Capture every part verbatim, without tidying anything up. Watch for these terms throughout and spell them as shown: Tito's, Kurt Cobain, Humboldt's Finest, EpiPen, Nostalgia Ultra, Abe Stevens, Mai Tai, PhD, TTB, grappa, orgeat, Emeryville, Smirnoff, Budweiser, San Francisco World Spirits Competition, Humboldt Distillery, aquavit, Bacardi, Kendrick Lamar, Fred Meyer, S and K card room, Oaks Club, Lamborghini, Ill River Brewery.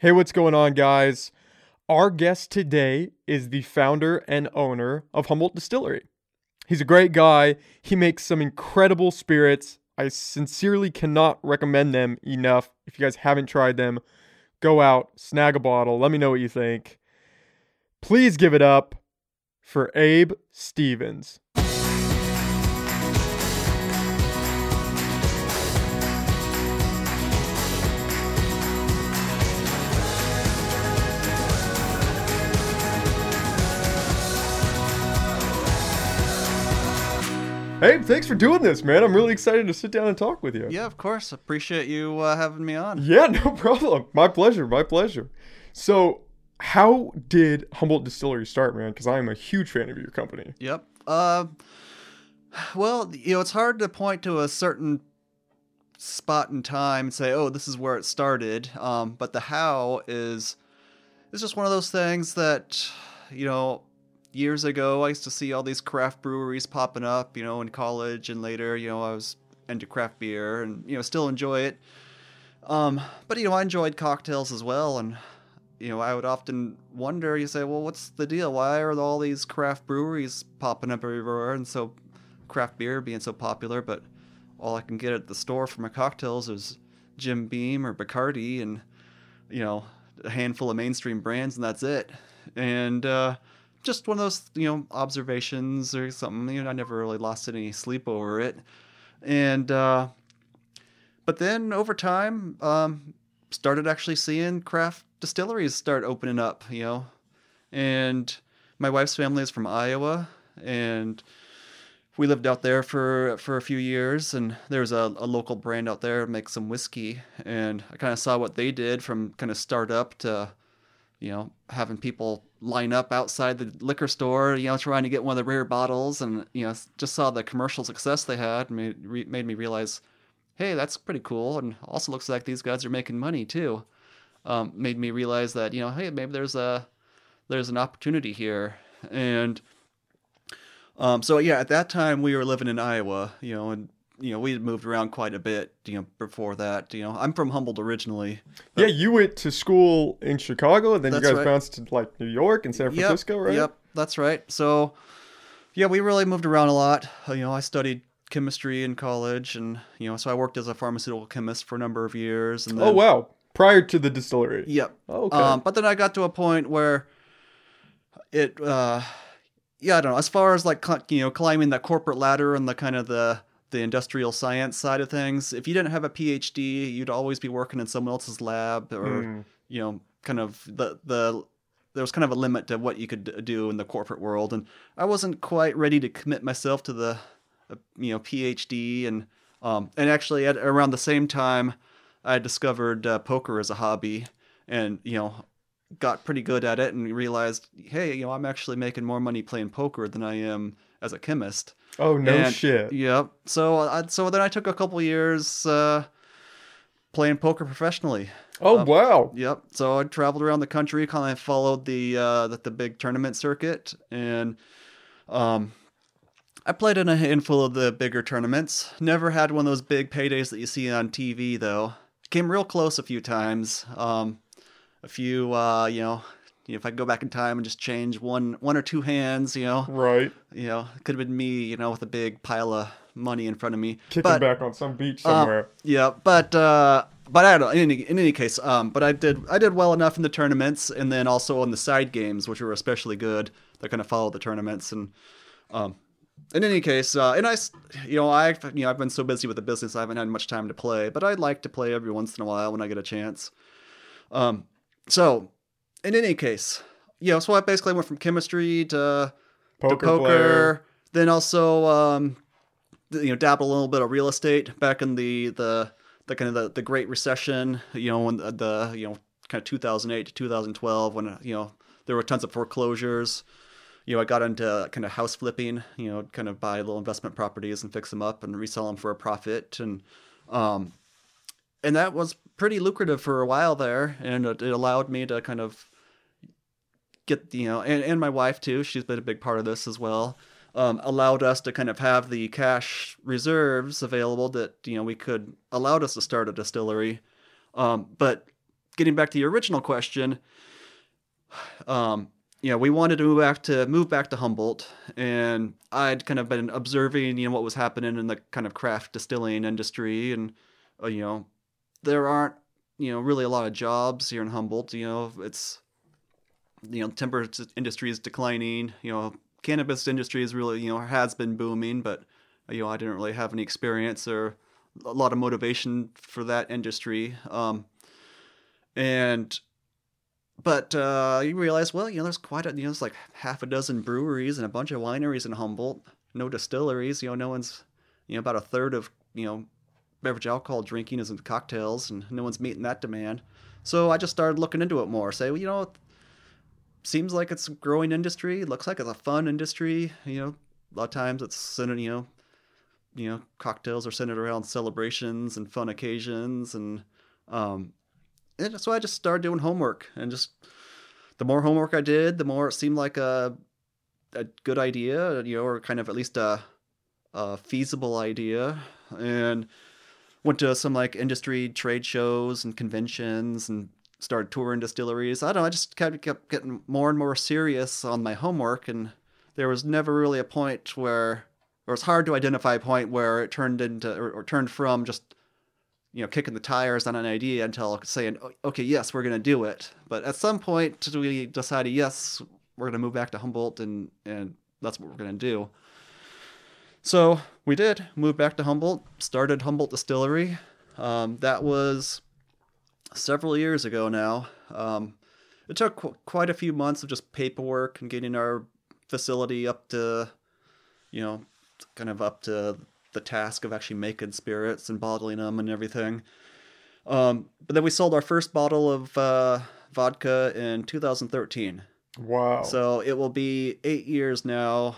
Hey, what's going on, guys? Our guest today is the founder and owner of Humboldt Distillery. He's a great guy. He makes some incredible spirits. I sincerely cannot recommend them enough. If you guys haven't tried them, go out, snag a bottle. Let me know what you think. Please give it up for Abe Stevens. Hey, thanks for doing this, man. I'm really excited to sit down and talk with you. Yeah, of course. Appreciate you uh, having me on. Yeah, no problem. My pleasure. My pleasure. So how did Humboldt Distillery start, man? Because I am a huge fan of your company. Yep. Uh, well, you know, it's hard to point to a certain spot in time and say, oh, this is where it started. Um, but the how is, it's just one of those things that, you know, years ago, I used to see all these craft breweries popping up, you know, in college and later, you know, I was into craft beer and, you know, still enjoy it. Um, but, you know, I enjoyed cocktails as well. And, you know, I would often wonder, you say, well, what's the deal? Why are all these craft breweries popping up everywhere? And so craft beer being so popular, but all I can get at the store for my cocktails is Jim Beam or Bacardi and, you know, a handful of mainstream brands and that's it. And, uh, just one of those, you know, observations or something. You know, I never really lost any sleep over it. And, uh, but then over time, um, started actually seeing craft distilleries start opening up, you know, and my wife's family is from Iowa and we lived out there for, for a few years and there was a, a local brand out there make some whiskey. And I kind of saw what they did from kind of start up to, you know, having people line up outside the liquor store, you know, trying to get one of the rare bottles, and you know, just saw the commercial success they had, and made, re, made me realize, hey, that's pretty cool, and also looks like these guys are making money too. Um, made me realize that, you know, hey, maybe there's a there's an opportunity here, and um, so yeah, at that time we were living in Iowa, you know, and you know, we had moved around quite a bit, you know, before that, you know, I'm from Humboldt originally. Yeah. You went to school in Chicago and then you guys right. bounced to like New York and San Francisco, yep, right? Yep. That's right. So yeah, we really moved around a lot. You know, I studied chemistry in college and, you know, so I worked as a pharmaceutical chemist for a number of years. And then, oh, wow. Prior to the distillery. Yep. Oh, okay. Um, but then I got to a point where it, uh, yeah, I don't know, as far as like, you know, climbing that corporate ladder and the kind of the, the industrial science side of things. If you didn't have a P H D, you'd always be working in someone else's lab or, mm. you know, kind of the, the, there was kind of a limit to what you could do in the corporate world. And I wasn't quite ready to commit myself to the, you know, P H D. And, um, and actually at around the same time I discovered uh, poker as a hobby and, you know, got pretty good at it and realized, hey, you know, I'm actually making more money playing poker than I am as a chemist. Oh, no and, shit. Yeah. So I, so then I took a couple years uh, playing poker professionally. Oh, um, wow. Yep. So I traveled around the country, kind of followed the, uh, the, the big tournament circuit. And um, I played in a handful of the bigger tournaments. Never had one of those big paydays that you see on T V, though. Came real close a few times. Um, a few, uh, you know... If I go back in time and just change one, one or two hands, you know, right? You know, it could have been me, you know, with a big pile of money in front of me, kicking but, back on some beach somewhere. Um, yeah, but uh, but I don't know. In any, in any case, um, but I did I did well enough in the tournaments, and then also on the side games, which were especially good. That kind of followed the tournaments, and um, in any case, uh, and I, you know, I you know I've been so busy with the business, I haven't had much time to play, but I like to play every once in a while when I get a chance. Um, so. In any case, you know, so I basically went from chemistry to poker, to poker then also, um, you know, dabbled a little bit of real estate back in the, the, the kind of the, the Great Recession, you know, when the, the, you know, kind of two thousand eight to two thousand twelve when, you know, there were tons of foreclosures, you know, I got into kind of house flipping, you know, kind of buy little investment properties and fix them up and resell them for a profit. And, um, and that was pretty lucrative for a while there. And it, it allowed me to kind of, get, you know, and, and my wife too, she's been a big part of this as well, um, allowed us to kind of have the cash reserves available that, you know, we could allowed us to start a distillery. Um, but getting back to your original question, um, you know, we wanted to move back to move back to Humboldt, and I'd kind of been observing, you know, what was happening in the kind of craft distilling industry, and uh, you know, there aren't, you know, really a lot of jobs here in Humboldt. You know, it's, you know, timber industry is declining. You know, cannabis industry is really, you know, has been booming, but you know, I didn't really have any experience or a lot of motivation for that industry. Um, and, but, uh, you realize, well, you know, there's quite a, you know, there's like half a dozen breweries and a bunch of wineries in Humboldt, no distilleries, you know, no one's, you know, about a third of, you know, beverage alcohol drinking is in cocktails, and no one's meeting that demand. So I just started looking into it more. Say, well, you know, seems like it's a growing industry. It looks like it's a fun industry. You know, a lot of times it's, you know, you know, cocktails are centered around celebrations and fun occasions. And, um, and so I just started doing homework, and just the more homework I did, the more it seemed like a, a good idea, you know, or kind of at least a, a feasible idea. And went to some like industry trade shows and conventions and started touring distilleries. I don't know, I just kind of kept getting more and more serious on my homework. And there was never really a point where, or it's hard to identify a point where it turned into, or, or turned from just, you know, kicking the tires on an idea until saying, okay, yes, we're going to do it. But at some point we decided, yes, we're going to move back to Humboldt, and, and that's what we're going to do. So we did move back to Humboldt, started Humboldt Distillery. Um, that was several years ago now. Um, it took qu- quite a few months of just paperwork and getting our facility up to, you know, kind of up to the task of actually making spirits and bottling them and everything. Um, but then we sold our first bottle of uh, vodka in two thousand thirteen. Wow. So it will be eight years now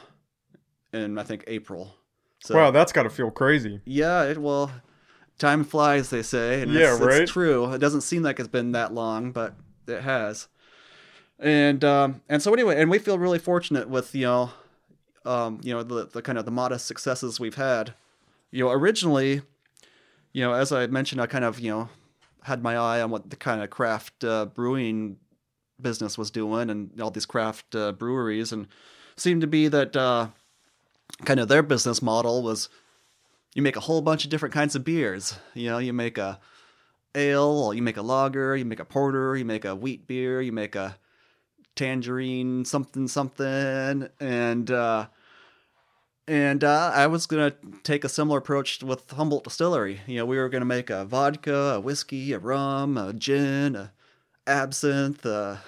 in, I think, April. So, wow, that's got to feel crazy. Yeah, it will. Time flies, they say. And yeah, it's, right? It's true. It doesn't seem like it's been that long, but it has. And um, and so anyway, and we feel really fortunate with, you know, um, you know, the, the kind of the modest successes we've had. You know, originally, you know, as I mentioned, I kind of, you know, had my eye on what the kind of craft uh, brewing business was doing, and all these craft uh, breweries, and it seemed to be that uh, kind of their business model was, you make a whole bunch of different kinds of beers. You know, you make a ale, or you make a lager, you make a porter, you make a wheat beer, you make a tangerine something something. And uh, and uh, I was going to take a similar approach with Humboldt Distillery. You know, we were going to make a vodka, a whiskey, a rum, a gin, a absinthe, a,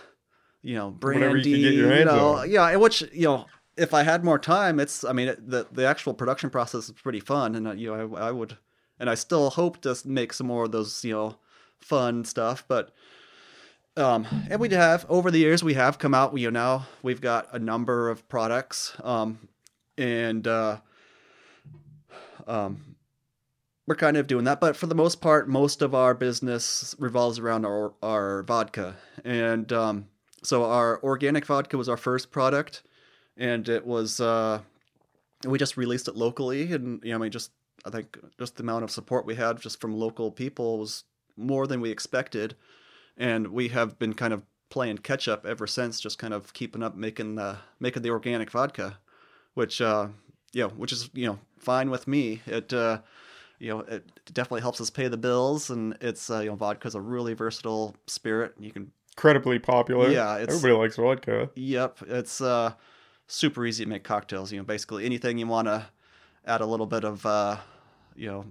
you know, brandy. Whatever you can get your hands you know, on. Yeah, which, you know, if I had more time, it's, I mean, it, the the actual production process is pretty fun, and, you know, I, I would, and I still hope to make some more of those, you know, fun stuff, but, um, and we have, over the years, we have come out, you know, now we've got a number of products, um, and, uh, um, we're kind of doing that, but for the most part, most of our business revolves around our, our vodka, and, um, so our organic vodka was our first product. And it was, uh, we just released it locally, and, you know, I mean, just, I think just the amount of support we had just from local people was more than we expected. And we have been kind of playing catch up ever since, just kind of keeping up, making, uh, making the organic vodka, which, uh, you know, which is, you know, fine with me. It, uh, you know, it definitely helps us pay the bills, and it's, uh, you know, vodka's a really versatile spirit, and you can. Incredibly popular. Yeah. It's, everybody likes vodka. Yep. It's, uh. super easy to make cocktails, you know, basically anything you want to add a little bit of, uh, you know,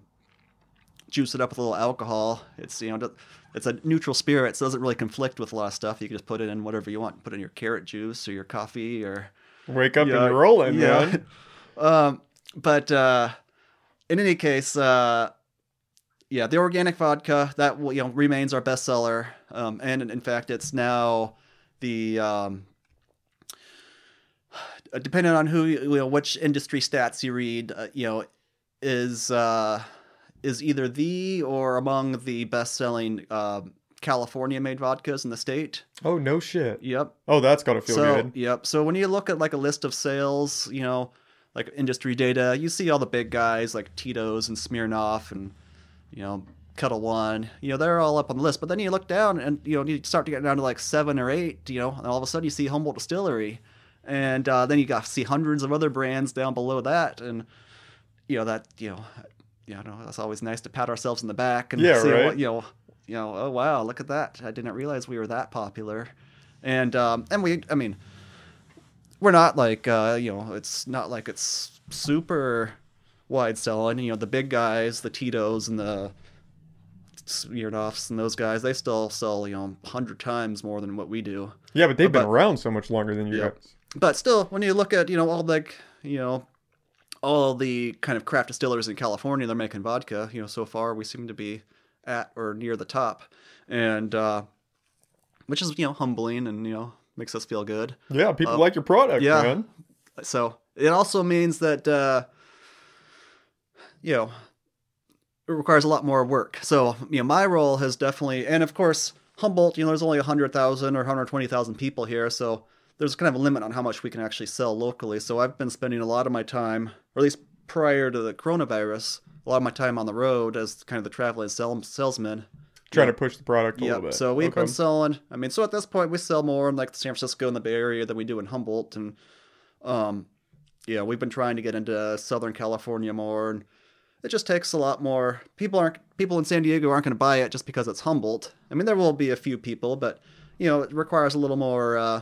juice it up with a little alcohol. It's, you know, it's a neutral spirit, so it doesn't really conflict with a lot of stuff. You can just put it in whatever you want, put it in your carrot juice or your coffee or... Wake up you know, and you're rolling, yeah. Man. um, but uh, in any case, uh, yeah, the organic vodka, that, you know, remains our bestseller. Um, and in fact, it's now the... Um, depending on who, you know, which industry stats you read, uh, you know, is uh, is either the or among the best-selling uh, California-made vodkas in the state. Oh, no shit. Yep. Oh, that's got to feel so good. Yep. So when you look at, like, a list of sales, you know, like industry data, you see all the big guys like Tito's and Smirnoff and, you know, Kettle One, you know, they're all up on the list. But then you look down and, you know, you start to get down to like seven or eight, you know, and all of a sudden you see Humboldt Distillery. And uh, then you got to see hundreds of other brands down below that. And, you know, that, you know, you know, it's always nice to pat ourselves in the back and yeah, see, right. what, you know, you know, oh, wow, look at that. I didn't realize we were that popular. And, um, and we, I mean, we're not like, uh, you know, it's not like it's super wide selling. You know, the big guys, the Tito's and the Smirnoffs and those guys, they still sell, you know, a hundred times more than what we do. Yeah, but they've but, been around so much longer than you yeah. guys. But still, when you look at, you know, all the, you know, all the kind of craft distillers in California, they're making vodka. You know, so far we seem to be at or near the top. And, uh, which is, you know, humbling and, you know, makes us feel good. Yeah, people uh, like your product, yeah. man. So it also means that, uh, you know, it requires a lot more work. So, you know, my role has definitely, and of course, Humboldt, you know, there's only one hundred thousand or one hundred twenty thousand people here. So there's kind of a limit on how much we can actually sell locally. So I've been spending a lot of my time, or at least prior to the coronavirus, a lot of my time on the road as kind of the traveling sell- salesman. Trying yeah. to push the product a yep. little bit. So we've okay. been selling, I mean, so at this point we sell more in like San Francisco and the Bay Area than we do in Humboldt. And, um, yeah, we've been trying to get into Southern California more, and it just takes a lot more. People aren't, people in San Diego aren't going to buy it just because it's Humboldt. I mean, there will be a few people, but, you know, it requires a little more, uh,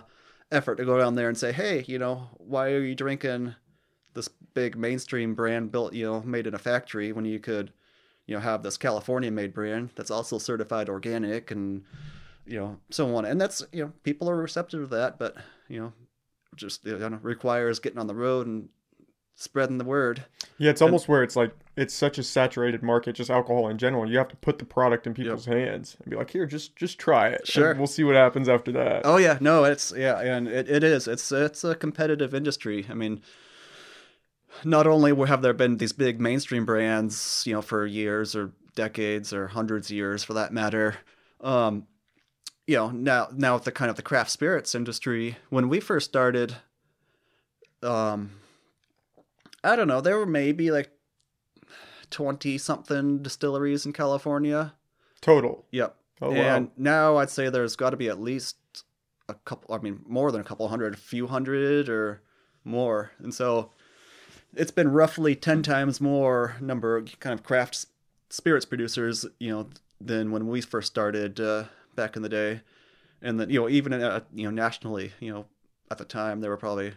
effort to go down there and say, hey, you know, why are you drinking this big mainstream brand built, you know, made in a factory when you could, you know, have this California made brand that's also certified organic and, you know, so on. And that's, you know, people are receptive to that, but, you know, just, you know, requires getting on the road and spreading the word. Yeah. It's almost and, where it's like, it's such a saturated market, just alcohol in general. You have to put the product in people's yep. hands and be like, here, just, just try it. Sure. We'll see what happens after that. Oh yeah. No, it's yeah. And it, it is, it's, it's a competitive industry. I mean, not only have there been these big mainstream brands, you know, for years or decades or hundreds of years for that matter. Um, you know, now, now with the kind of the craft spirits industry, when we first started, um, I don't know, there were maybe like twenty something distilleries in California total. Yep. Oh, and wow. now I'd say there's got to be at least a couple, I mean, more than a couple hundred, a few hundred or more. And so it's been roughly ten times more number of kind of craft spirits producers, you know, than when we first started uh, back in the day. And then, you know, even, uh, you know, nationally, you know, at the time there were probably,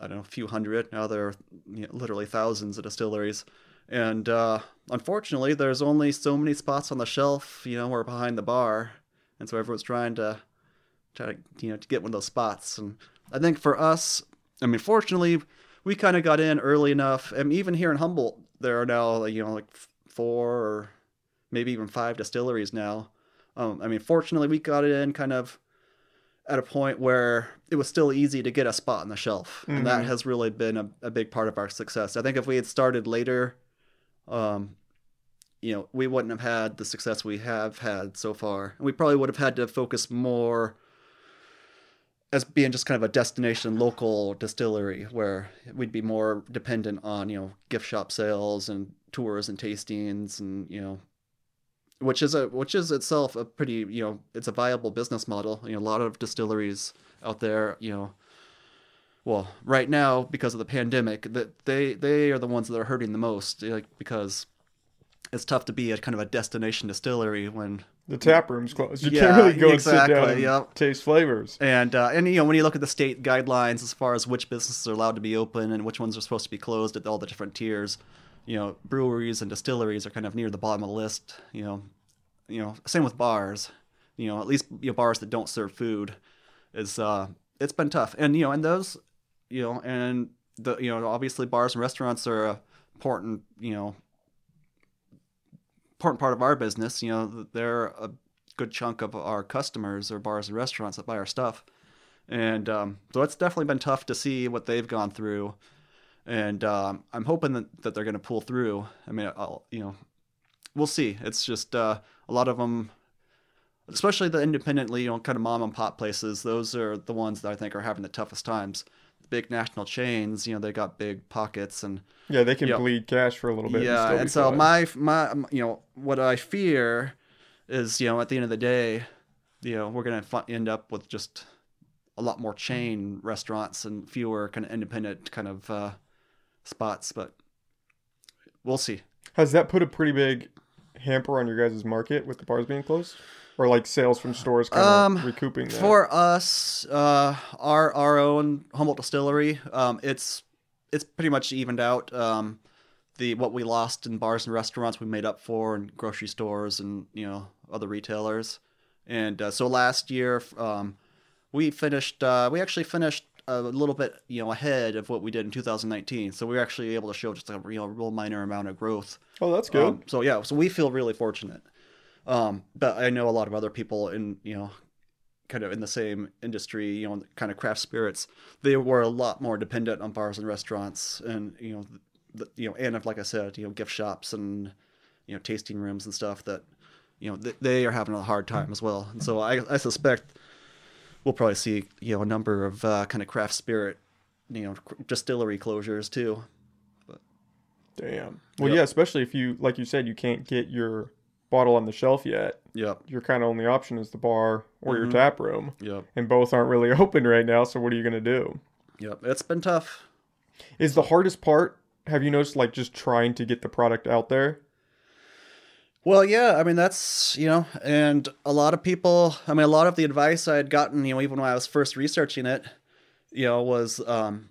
I don't know, a few hundred. Now there are, you know, literally thousands of distilleries. And uh, unfortunately, there's only so many spots on the shelf, you know, or behind the bar. And so everyone's trying to, try to, you know, to get one of those spots. And I think for us, I mean, fortunately, we kind of got in early enough. And even here in Humboldt, there are now, you know, like four or maybe even five distilleries now. Um, I mean, fortunately, we got in kind of at a point where it was still easy to get a spot on the shelf. Mm-hmm. And that has really been a, a big part of our success. I think if we had started later, um, you know, we wouldn't have had the success we have had so far. And we probably would have had to focus more as being just kind of a destination local distillery where we'd be more dependent on, you know, gift shop sales and tours and tastings and, you know, Which is a which is itself a pretty, you know, it's a viable business model. You know, a lot of distilleries out there, you know, well, right now because of the pandemic, that they they are the ones that are hurting the most, like, because it's tough to be a kind of a destination distillery when the tap room's closed. You yeah, can't really go exactly, and sit down and yep. taste flavors. And uh, and you know, when you look at the state guidelines as far as which businesses are allowed to be open and which ones are supposed to be closed at all the different tiers, you know, breweries and distilleries are kind of near the bottom of the list, you know, you know, same with bars, you know, at least, you know, bars that don't serve food is, uh, it's been tough. And, you know, and those, you know, and the, you know, obviously bars and restaurants are a important, you know, important part of our business. You know, they're a good chunk of our customers are bars and restaurants that buy our stuff. And, um, so it's definitely been tough to see what they've gone through. And um, I'm hoping that, that they're going to pull through. I mean, I'll, you know, we'll see. It's just uh, a lot of them, especially the independently, you know, kind of mom and pop places. Those are the ones that I think are having the toughest times. big national chains, you know, they got big pockets, and yeah, they can bleed know, cash for a little bit. Yeah, and, still and so my my you know what I fear is, you know, at the end of the day, you know, we're gonna f- end up with just a lot more chain restaurants and fewer kind of independent kind of uh, spots, but we'll see. Has that put a pretty big hamper on your guys' market with the bars being closed? Or like sales from stores kind um, of recouping that? For us, uh, our our own Humboldt Distillery, um, it's it's pretty much evened out. Um, the what we lost in bars and restaurants, we made up for in grocery stores and, you know, other retailers. And uh, so last year, um, we finished. Uh, we actually finished a little bit, you know, ahead of what we did in two thousand nineteen. So we were actually able to show just like a real, real minor amount of growth. Oh, that's good. Um, so yeah, so we feel really fortunate. Um, but I know a lot of other people in, you know, kind of in the same industry, you know, kind of craft spirits, they were a lot more dependent on bars and restaurants and, you know, the, you know, and if, like I said, you know, gift shops and, you know, tasting rooms and stuff that, you know, th- they are having a hard time as well. And so I, I suspect we'll probably see, you know, a number of, uh, kind of craft spirit, you know, cr- distillery closures too. But damn. Well, yep. Yeah, especially if you, like you said, you can't get your bottle on the shelf yet. Yep. Your kind of only option is the bar or mm-hmm. your tap room. Yep. And both aren't really open right now, so what are you going to do? Yep. It's been tough. Is the hardest part, have you noticed, like just trying to get the product out there? Well, yeah, I mean, that's, you know, and a lot of people, I mean, a lot of the advice I had gotten, you know, even when I was first researching it, you know, was, um,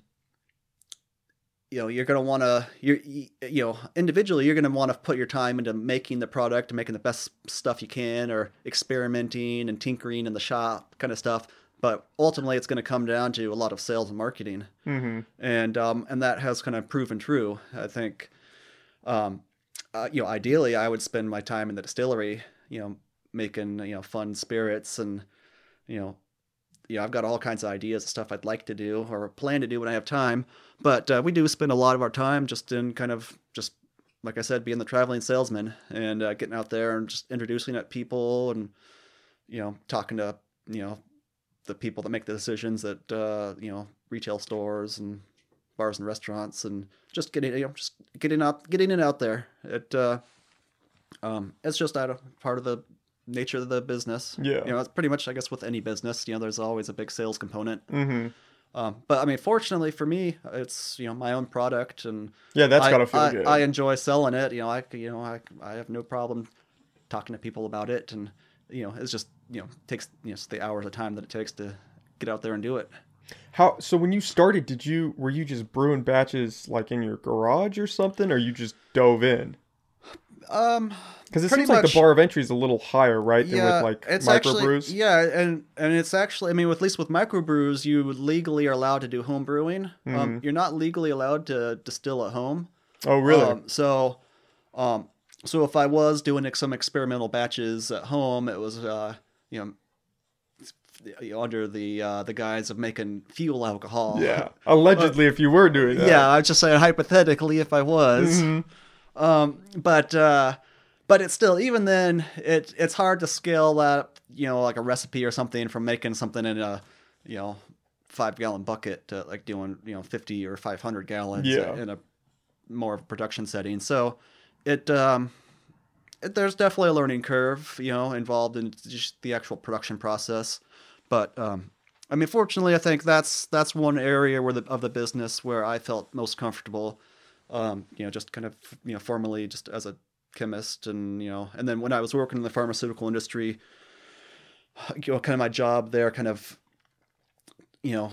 you know, you're going to want to, you you know, individually, you're going to want to put your time into making the product and making the best stuff you can, or experimenting and tinkering in the shop kind of stuff. But ultimately, it's going to come down to a lot of sales and marketing. Mm-hmm. And um, and that has kind of proven true, I think. Um, uh, you know, ideally, I would spend my time in the distillery, you know, making, you know, fun spirits and, you know, you know, I've got all kinds of ideas and stuff I'd like to do or plan to do when I have time. But uh, we do spend a lot of our time just in kind of just, like I said, being the traveling salesman and uh, getting out there and just introducing it to people and, you know, talking to, you know, the people that make the decisions at, uh, you know, retail stores and bars and restaurants and just getting, you know, just getting out, getting it out there. It, uh, um, it's just out of part of the nature of the business. Yeah. You know, it's pretty much, I guess, with any business, you know, there's always a big sales component. Mm-hmm. Um, but I mean, fortunately for me, it's, you know, my own product and yeah, that's I, gotta feel I, good. I enjoy selling it. You know, I, you know, I, I have no problem talking to people about it, and, you know, it's just, you know, takes, you know, it's the hours of time that it takes to get out there and do it. How, so when you started, did you, were you just brewing batches like in your garage or something, or you just dove in? Um, because it seems much, like the bar of entry is a little higher, right? Yeah, than with like microbrews. Yeah, and and it's actually, I mean, with, at least with microbrews, you legally are allowed to do home brewing. Mm-hmm. Um, you're not legally allowed to distill at home. Oh, really? Um, so, um, so if I was doing some experimental batches at home, it was uh, you know. under the uh, the guise of making fuel alcohol. Yeah, allegedly, but, if you were doing that. Yeah, I was just saying hypothetically if I was. Mm-hmm. Um, but, uh, but it's still, even then it, it's hard to scale up, you know, like a recipe or something from making something in a, you know, five gallon bucket to like doing, you know, fifty or five hundred gallons yeah. in a more production setting. So it, um, it, there's definitely a learning curve, you know, involved in just the actual production process. But, um, I mean, fortunately, I think that's, that's one area where the, of the business where I felt most comfortable. Um, you know, just kind of, you know, formally just as a chemist and, you know, and then when I was working in the pharmaceutical industry, you know, kind of my job there kind of, you know,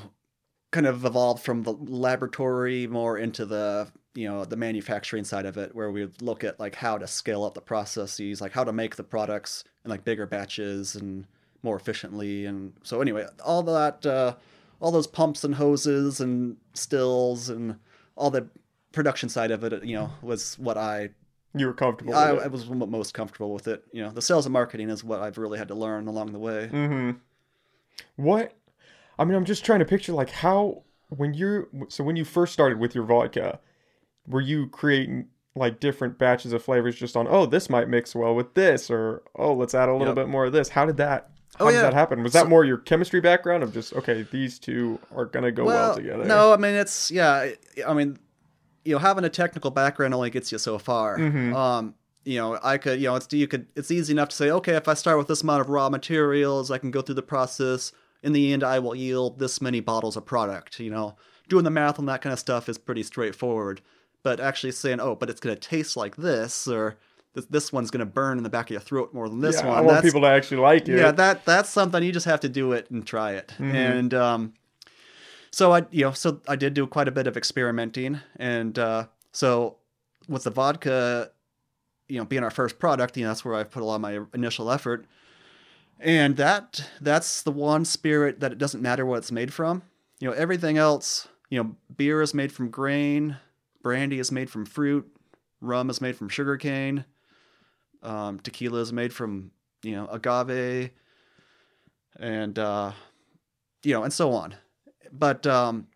kind of evolved from the laboratory more into the, you know, the manufacturing side of it, where we would look at like how to scale up the processes, like how to make the products in like bigger batches and more efficiently. And so anyway, all that, uh, all those pumps and hoses and stills and all the production side of it, you know, was what I you were comfortable I, with it. I was most comfortable with it. You know, the sales and marketing is what I've really had to learn along the way. Mm-hmm. What I mean, I'm just trying to picture like how when you're so when you first started with your vodka, were you creating like different batches of flavors just on, oh, this might mix well with this, or oh, let's add a little yep. bit more of this? How did that How oh, did yeah. that happen? Was so, that more your chemistry background of just, okay, these two are going to go well, well together? No, I mean, it's, yeah, I mean, you know, having a technical background only gets you so far. Mm-hmm. Um, you know, I could, you know, it's, you could, it's easy enough to say, okay, if I start with this amount of raw materials, I can go through the process. In the end, I will yield this many bottles of product. You know, doing the math on that kind of stuff is pretty straightforward. But actually saying, oh, but it's going to taste like this, or this, this one's going to burn in the back of your throat more than this yeah, one. I want that's, people to actually like it. Yeah, that that's something you just have to do it and try it. Mm-hmm. And um, so I, you know, so I did do quite a bit of experimenting, and uh, so with the vodka, you know, being our first product, you know, that's where I put a lot of my initial effort. And that that's the one spirit that it doesn't matter what it's made from. You know, everything else, you know, beer is made from grain, brandy is made from fruit, rum is made from sugarcane, um, tequila is made from, you know, agave, and, uh, you know, and so on. But um,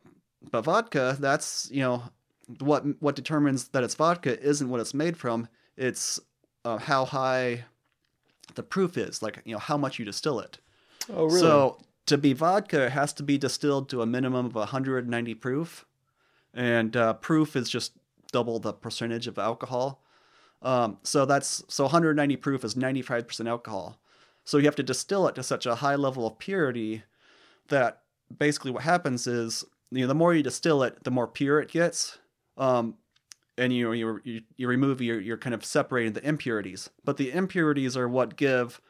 but vodka, that's, you know, what what determines that it's vodka isn't what it's made from. It's uh, how high the proof is, like, you know, how much you distill it. Oh, really? So to be vodka, it has to be distilled to a minimum of one hundred ninety proof. And uh, proof is just double the percentage of alcohol. Um, so that's, so one hundred ninety proof is ninety-five percent alcohol. So you have to distill it to such a high level of purity that basically what happens is, you know, the more you distill it, the more pure it gets. Um, and you you you, you remove, you're, you're kind of separating the impurities. But the impurities are what give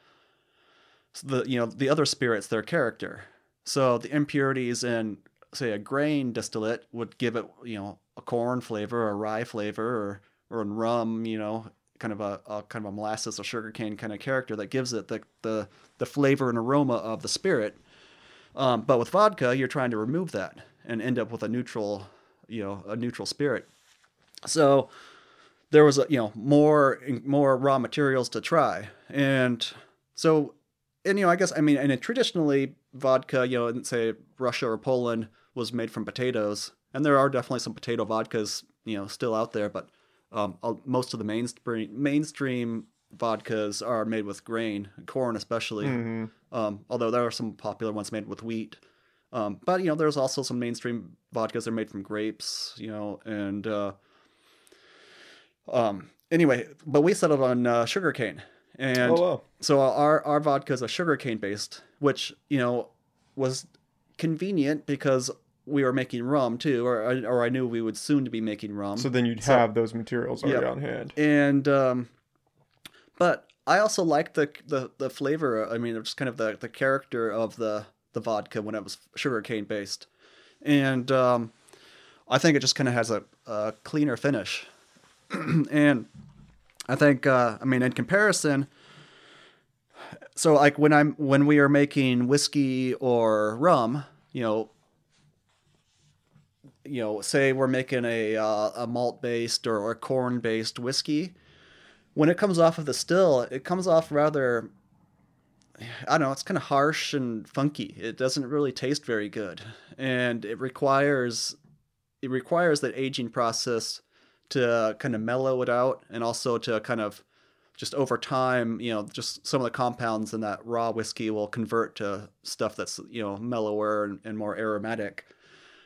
the, you know, the other spirits their character. So the impurities in, say, a grain distillate would give it, you know, a corn flavor or a rye flavor, or, or in rum, you know, kind of a, a kind of a molasses or sugarcane kind of character that gives it the, the, the flavor and aroma of the spirit. Um, but with vodka, you're trying to remove that and end up with a neutral, you know, a neutral spirit. So there was, a, you know, more, more raw materials to try. And so, and, you know, I guess, I mean, and traditionally vodka, you know, in, say, Russia or Poland was made from potatoes. And there are definitely some potato vodkas, you know, still out there, but um, most of the mainstream mainstream vodkas are made with grain, corn especially. Mm-hmm. Um, although there are some popular ones made with wheat. Um, but, you know, there's also some mainstream vodkas that are made from grapes, you know, and uh, um, anyway, but we settled on uh, sugarcane. And oh, wow. so our, our vodka is a sugarcane based, which, you know, was convenient because we were making rum too, or, or I knew we would soon to be making rum. So then you'd so, have those materials already yeah. on hand. And, um, but I also liked the, the, the flavor. I mean, just kind of the, the character of the, the vodka when it was sugarcane based. And, um, I think it just kind of has a, a cleaner finish. And I think, uh, I mean, in comparison, so like when I'm, when we are making whiskey or rum, you know, you know, say we're making a, uh, a malt based or, or corn based whiskey, when it comes off of the still, it comes off rather, I don't know, it's kind of harsh and funky. It doesn't really taste very good. And it requires, it requires that aging process to kind of mellow it out, and also to kind of just over time, you know, just some of the compounds in that raw whiskey will convert to stuff that's, you know, mellower and, and more aromatic.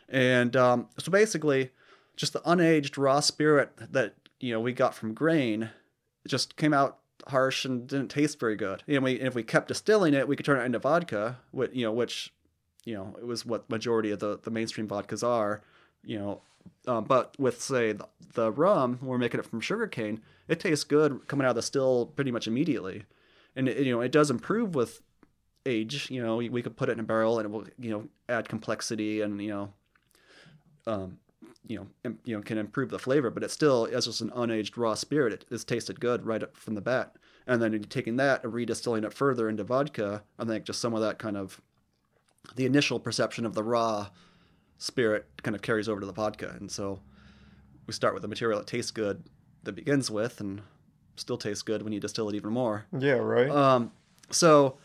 And um, so basically just the unaged raw spirit that, you know, we got from grain just came out harsh and didn't taste very good. And we, and if we kept distilling it, we could turn it into vodka, which, you know, which, you know, it was what majority of the, the mainstream vodkas are, you know. Um, but with, say, the, the rum, we're making it from sugarcane, it tastes good coming out of the still pretty much immediately. And, it, you know, it does improve with age. You know, we, we could put it in a barrel and it will, you know, add complexity and, you know, um, you know, and, you know, can improve the flavor. But it still is just an unaged raw spirit. It is tasted good right up from the bat. And then you're taking that and redistilling it further into vodka, I think just some of that kind of the initial perception of the raw spirit kind of carries over to the vodka. And so we start with a material that tastes good that begins with and still tastes good when you distill it even more. Yeah, right. Um, so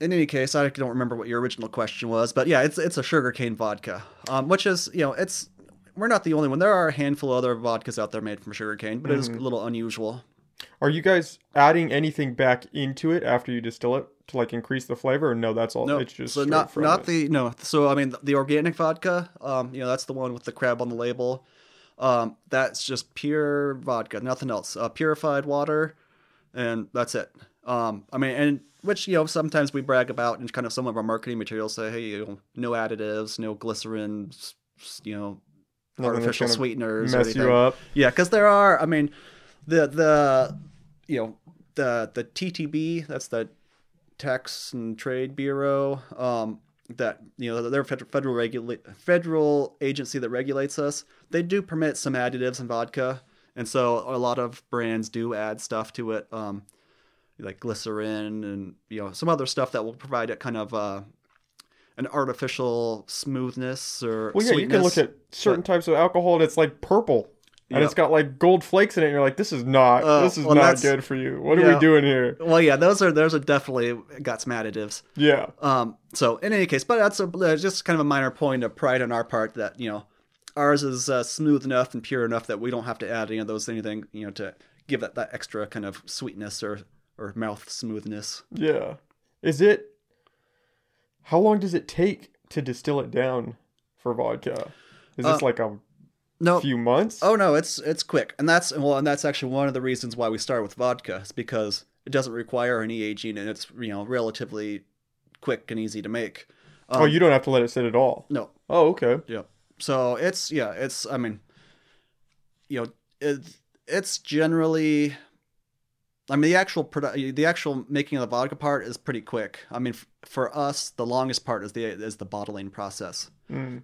in any case, I don't remember what your original question was, but yeah, it's it's a sugarcane vodka, um, which is, you know, it's, we're not the only one. There are a handful of other vodkas out there made from sugarcane, but mm-hmm. it is a little unusual. Are you guys adding anything back into it after you distill it to like increase the flavor? Or no, that's all. No, it's just so not from not it. the no. So I mean, the organic vodka, um, you know, that's the one with the crab on the label. Um, that's just pure vodka, nothing else. Uh, purified water, and that's it. Um, I mean, and which you know sometimes we brag about, and kind of some of our marketing materials say, hey, you know, no additives, no glycerin, you know, artificial sweeteners. Mess you up. Yeah, because there are. I mean, the the you know the the T T B, that's the Tax and Trade Bureau, um, that, you know, they're a federal regula- federal agency that regulates us. They do permit some additives in vodka, and so a lot of brands do add stuff to it, um, like glycerin and, you know, some other stuff that will provide it kind of uh, an artificial smoothness or well, yeah, sweetness. You can look at certain but, types of alcohol, and it's like purple. And yep. It's got like gold flakes in it. And you're like, this is not, uh, this is well, not good for you. What are yeah. we doing here? Well, yeah, those are, those are definitely got some additives. Yeah. Um. So in any case, but that's a, just kind of a minor point of pride on our part that, you know, ours is uh, smooth enough and pure enough that we don't have to add any of those, anything, you know, to give that, that extra kind of sweetness or, or mouth smoothness. Yeah. Is it, how long does it take to distill it down for vodka? Is this uh, like a... No, few months. Oh no, it's it's quick, and that's well, and that's actually one of the reasons why we start with vodka, is because it doesn't require any aging, and it's, you know, relatively quick and easy to make. Um, oh, you don't have to let it sit at all. No. Oh, okay. Yeah. So it's yeah, it's I mean, you know, it, it's generally, I mean, the actual produ- the actual making of the vodka part is pretty quick. I mean, f- for us, the longest part is the is the bottling process. Mm.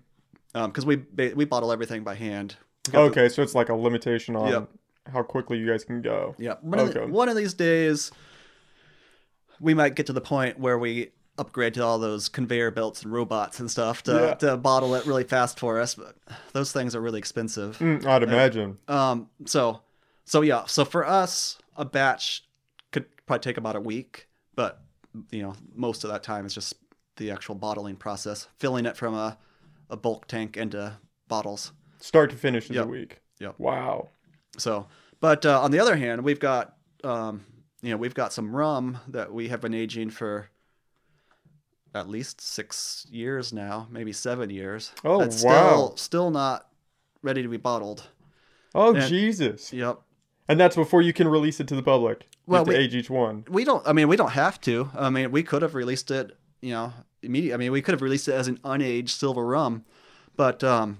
Because um, we we bottle everything by hand. Okay, the, so it's like a limitation on yep. how quickly you guys can go. Yeah. One, okay. the, one of these days, we might get to the point where we upgrade to all those conveyor belts and robots and stuff to, yeah. to bottle it really fast for us. But those things are really expensive. Mm, I'd imagine. And, um. So, so yeah. So for us, a batch could probably take about a week, but you know, most of that time is just the actual bottling process, filling it from a. a bulk tank into bottles. Start to finish is yep. a week. Yep. Wow. So, but uh, on the other hand, we've got, um, you know, we've got some rum that we have been aging for at least six years now, maybe seven years. Oh, wow. Still, still not ready to be bottled. Oh, and, Jesus. Yep. And that's before you can release it to the public. Well, you have to we, age each one. We don't, I mean, we don't have to. I mean, we could have released it, you know, immediately. I mean, we could have released it as an unaged silver rum, but um,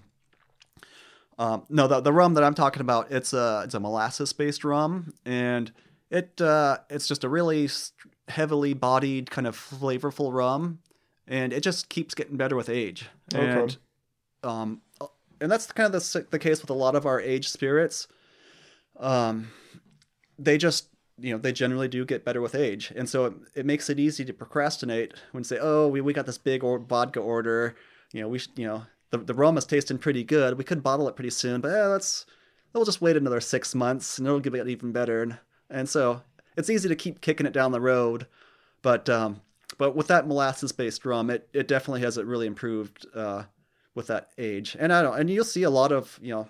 um, no, the, the rum that I'm talking about, it's a it's a molasses based rum, and it uh, it's just a really heavily bodied kind of flavorful rum, and it just keeps getting better with age. Okay. And um, and that's kind of the the case with a lot of our aged spirits. Um, they just you know, they generally do get better with age. And so it, it makes it easy to procrastinate when say, oh, we, we got this big or vodka order. You know, we should, you know, the, the rum is tasting pretty good. We could bottle it pretty soon, but eh, let's, we'll just wait another six months and it'll get it even better. And, and so it's easy to keep kicking it down the road. But, um, but with that molasses based rum, it, it definitely has it really improved, uh, with that age. And I don't, and you'll see a lot of, you know,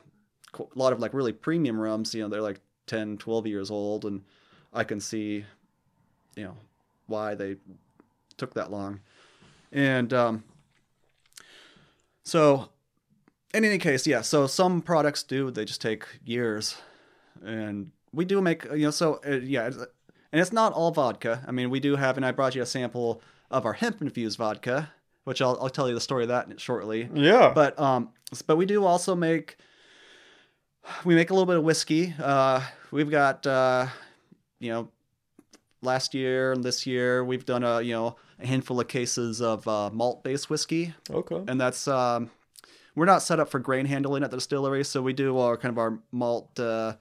a lot of like really premium rums, you know, they're like ten, twelve years old, and I can see, you know, why they took that long. And um, so in any case, yeah, so some products do, they just take years. And we do make, you know, so uh, yeah, and it's not all vodka. I mean, we do have, and I brought you a sample of our hemp-infused vodka, which I'll, I'll tell you the story of that shortly. Yeah. But, um, but we do also make, we make a little bit of whiskey. Uh, we've got... Uh, you know, last year and this year we've done a, you know, a handful of cases of uh, malt-based whiskey. Okay. And that's, um, we're not set up for grain handling at the distillery, so we do our kind of our malt, uh,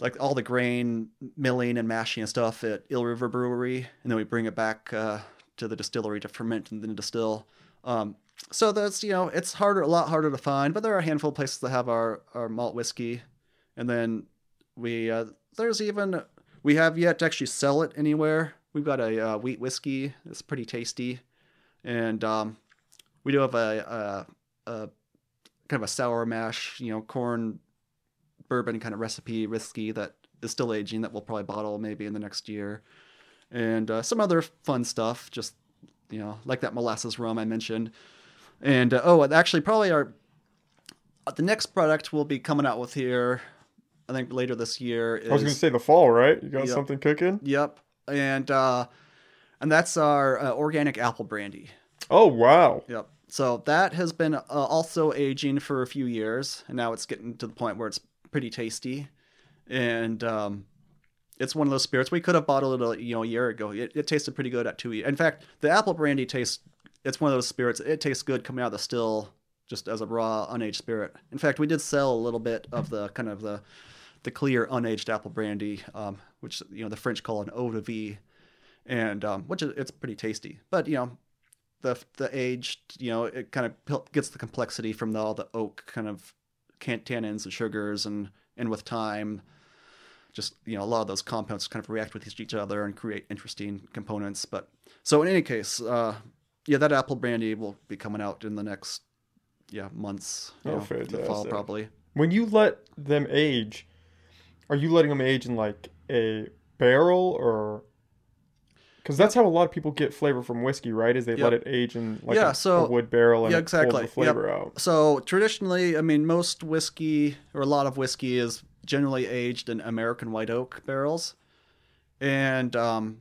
like all the grain milling and mashing and stuff at Ill River Brewery, and then we bring it back uh, to the distillery to ferment and then distill. Um, so that's, you know, it's harder, a lot harder to find, but there are a handful of places that have our, our malt whiskey. And then we... Uh, There's even, we have yet to actually sell it anywhere. We've got a uh, wheat whiskey. It's pretty tasty. And um, we do have a, a, a kind of a sour mash, you know, corn bourbon kind of recipe whiskey that is still aging that we'll probably bottle maybe in the next year. And uh, some other fun stuff, just, you know, like that molasses rum I mentioned. And, uh, oh, and actually probably our the next product we'll be coming out with here, I think later this year. Is, I was going to say the fall, right? You got yep. something cooking? Yep. And uh, and that's our uh, organic apple brandy. Oh, wow. Yep. So that has been uh, also aging for a few years, and now it's getting to the point where it's pretty tasty. And um, it's one of those spirits we could have bottled it a, you know, a year ago. It, it tasted pretty good at two years. In fact, the apple brandy tastes, it's one of those spirits, it tastes good coming out of the still just as a raw, unaged spirit. In fact, we did sell a little bit of the kind of the the clear, unaged apple brandy, um, which, you know, the French call an eau de vie, and um, which is, it's pretty tasty. But, you know, the the aged, you know, it kind of gets the complexity from the, all the oak kind of tannins and sugars, and and with time, just, you know, a lot of those compounds kind of react with each other and create interesting components. But so in any case, uh, yeah, that apple brandy will be coming out in the next yeah months. You oh, know, fantastic. The fall probably. When you let them age, are you letting them age in like a barrel or? Because that's how a lot of people get flavor from whiskey, right? Is they yep. let it age in like yeah, a, so, a wood barrel and yeah, exactly. it pulls the flavor yep. out. So traditionally, I mean, most whiskey or a lot of whiskey is generally aged in American white oak barrels. And um,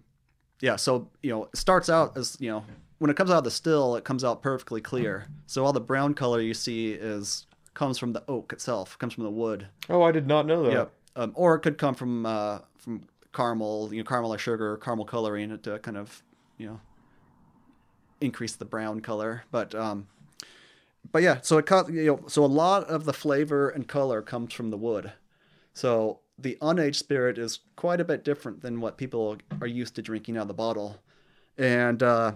yeah, so, you know, it starts out as, you know, when it comes out of the still, it comes out perfectly clear. So all the brown color you see is comes from the oak itself, comes from the wood. Oh, I did not know that. Yep. Um, or it could come from uh, from... caramel, you know, caramel or sugar, caramel coloring to kind of, you know, increase the brown color. But, um, but yeah, so it, you know, so a lot of the flavor and color comes from the wood. So the unaged spirit is quite a bit different than what people are used to drinking out of the bottle. And, uh,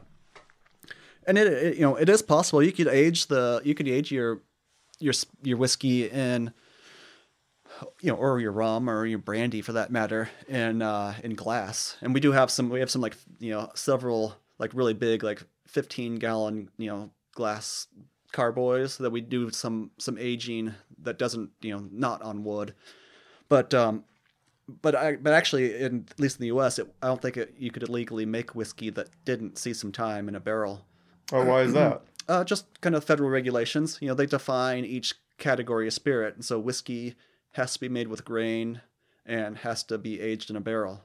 and it, it you know, it is possible you could age the, you could age your, your, your whiskey in, you know, or your rum or your brandy for that matter in, uh, in glass. And we do have some, we have some like, you know, several like really big, like fifteen gallon, you know, glass carboys that we do some, some aging that doesn't, you know, not on wood, but, um, but I, but actually in, at least in the U S it, I don't think it, you could illegally make whiskey that didn't see some time in a barrel. Oh, why is that? Uh, just kind of federal regulations, you know, they define each category of spirit. And so whiskey has to be made with grain and has to be aged in a barrel.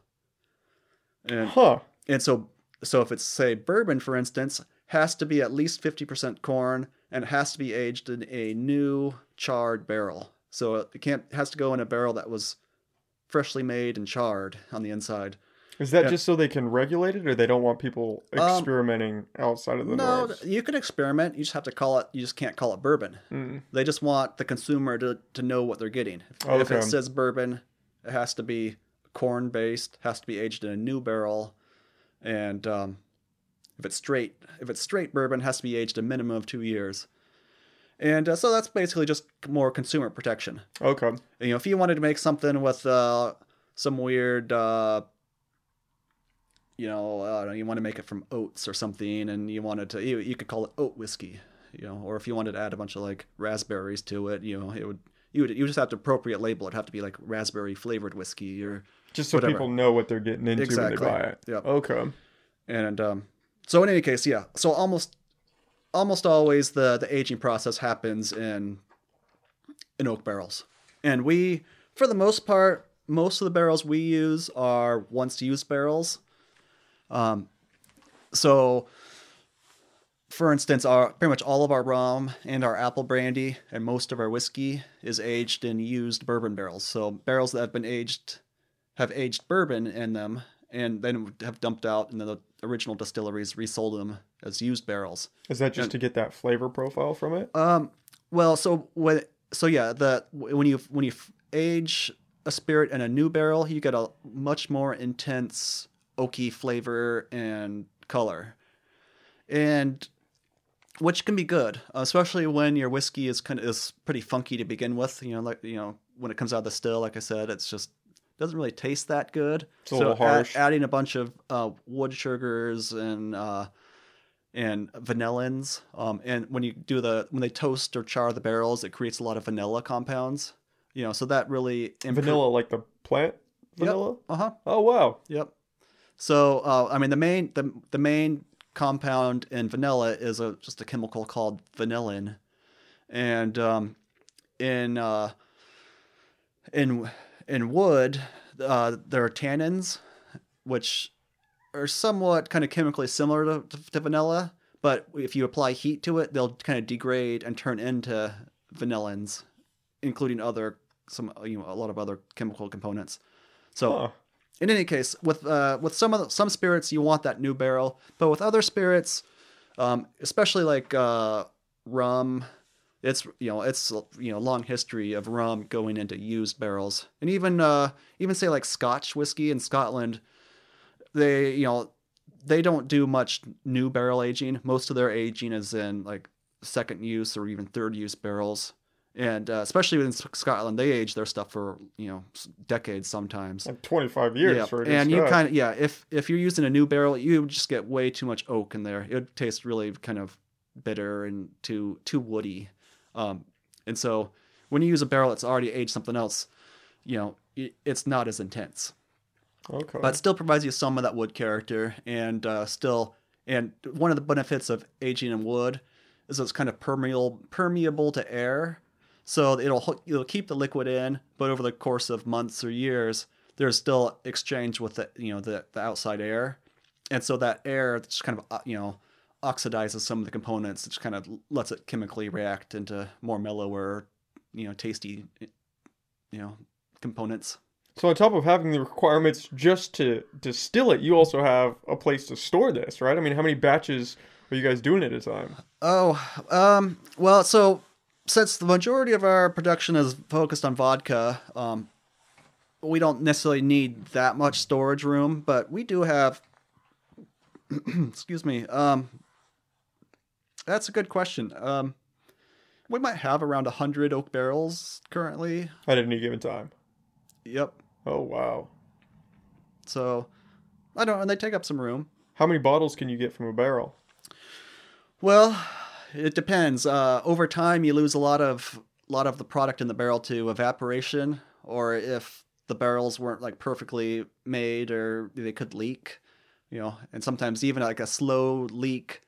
And, huh. and so, so if it's say bourbon, for instance, has to be at least fifty percent corn and has to be aged in a new charred barrel. So it can't, has to go in a barrel that was freshly made and charred on the inside. Is that and, just so they can regulate it, or they don't want people experimenting um, outside of the no, norms? No, you can experiment. You just have to call it. You just can't call it bourbon. Mm. They just want the consumer to, to know what they're getting. If, okay. if it says bourbon, it has to be corn based. Has to be aged in a new barrel, and um, if it's straight, if it's straight bourbon, it has to be aged a minimum of two years. And uh, so that's basically just more consumer protection. Okay. And, you know, if you wanted to make something with uh, some weird. Uh, You know, uh, you want to make it from oats or something, and you wanted to, you, you could call it oat whiskey, you know, or if you wanted to add a bunch of like raspberries to it, you know, it would, you would, you just have to appropriate label. It'd have to be like raspberry flavored whiskey or just so whatever. People know what they're getting into exactly. when they buy it. Yep. Okay. And um, so in any case, yeah. So almost, almost always the the aging process happens in in oak barrels, and we, for the most part, most of the barrels we use are once used barrels. Um, so for instance, our, pretty much all of our rum and our apple brandy and most of our whiskey is aged in used bourbon barrels. So barrels that have been aged, have aged bourbon in them and then have dumped out, and then the original distilleries resold them as used barrels. Is that just and, to get that flavor profile from it? Um, well, so when, so yeah, the, when you, when you age a spirit in a new barrel, you get a much more intense oaky flavor and color, and which can be good, especially when your whiskey is kind of is pretty funky to begin with. You know, like you know when it comes out of the still, like I said, it's just doesn't really taste that good. It's a little harsh. Add, adding a bunch of uh, wood sugars and uh, and vanillins, um, and when you do the when they toast or char the barrels, it creates a lot of vanilla compounds. You know, so that really imp- vanilla like the plant. vanilla? Yep. Uh huh. Oh wow. Yep. So uh, I mean, the main the the main compound in vanilla is a just a chemical called vanillin, and um, in uh, in in wood uh, there are tannins, which are somewhat kind of chemically similar to, to, to vanilla, but if you apply heat to it, they'll kind of degrade and turn into vanillins, including other some you know a lot of other chemical components. So. Huh. In any case, with uh, with some of the, some spirits, you want that new barrel, but with other spirits, um, especially like uh, rum, it's you know it's you know long history of rum going into used barrels, and even uh, even say like Scotch whiskey in Scotland, they you know they don't do much new barrel aging. Most of their aging is in like second use or even third use barrels. And uh, especially within Scotland, they age their stuff for you know decades sometimes, like twenty-five years. Yeah. For and you kind of yeah, if if you're using a new barrel, you just get way too much oak in there. It would taste really kind of bitter and too too woody. Um, and so when you use a barrel that's already aged something else, you know it, it's not as intense. Okay. But it still provides you some of that wood character, and uh, still and one of the benefits of aging in wood is it's kind of permeable permeable to air. So it'll it'll keep the liquid in, but over the course of months or years, there's still exchange with the you know the, the outside air, and so that air just kind of you know oxidizes some of the components. It just kind of lets it chemically react into more mellower, you know, tasty, you know, components. So on top of having the requirements just to distill it, you also have a place to store this, right? I mean, how many batches are you guys doing at a time? Oh, um, well, so. Since the majority of our production is focused on vodka, um, we don't necessarily need that much storage room, but we do have, excuse me. Um, that's a good question. Um, we might have around a hundred oak barrels currently. At any given time. Yep. Oh, wow. So I don't, and they take up some room. How many bottles can you get from a barrel? Well, it depends. Uh, over time, you lose a lot of lot of the product in the barrel to evaporation, or if the barrels weren't like perfectly made, or they could leak. You know, and sometimes even like a slow leak,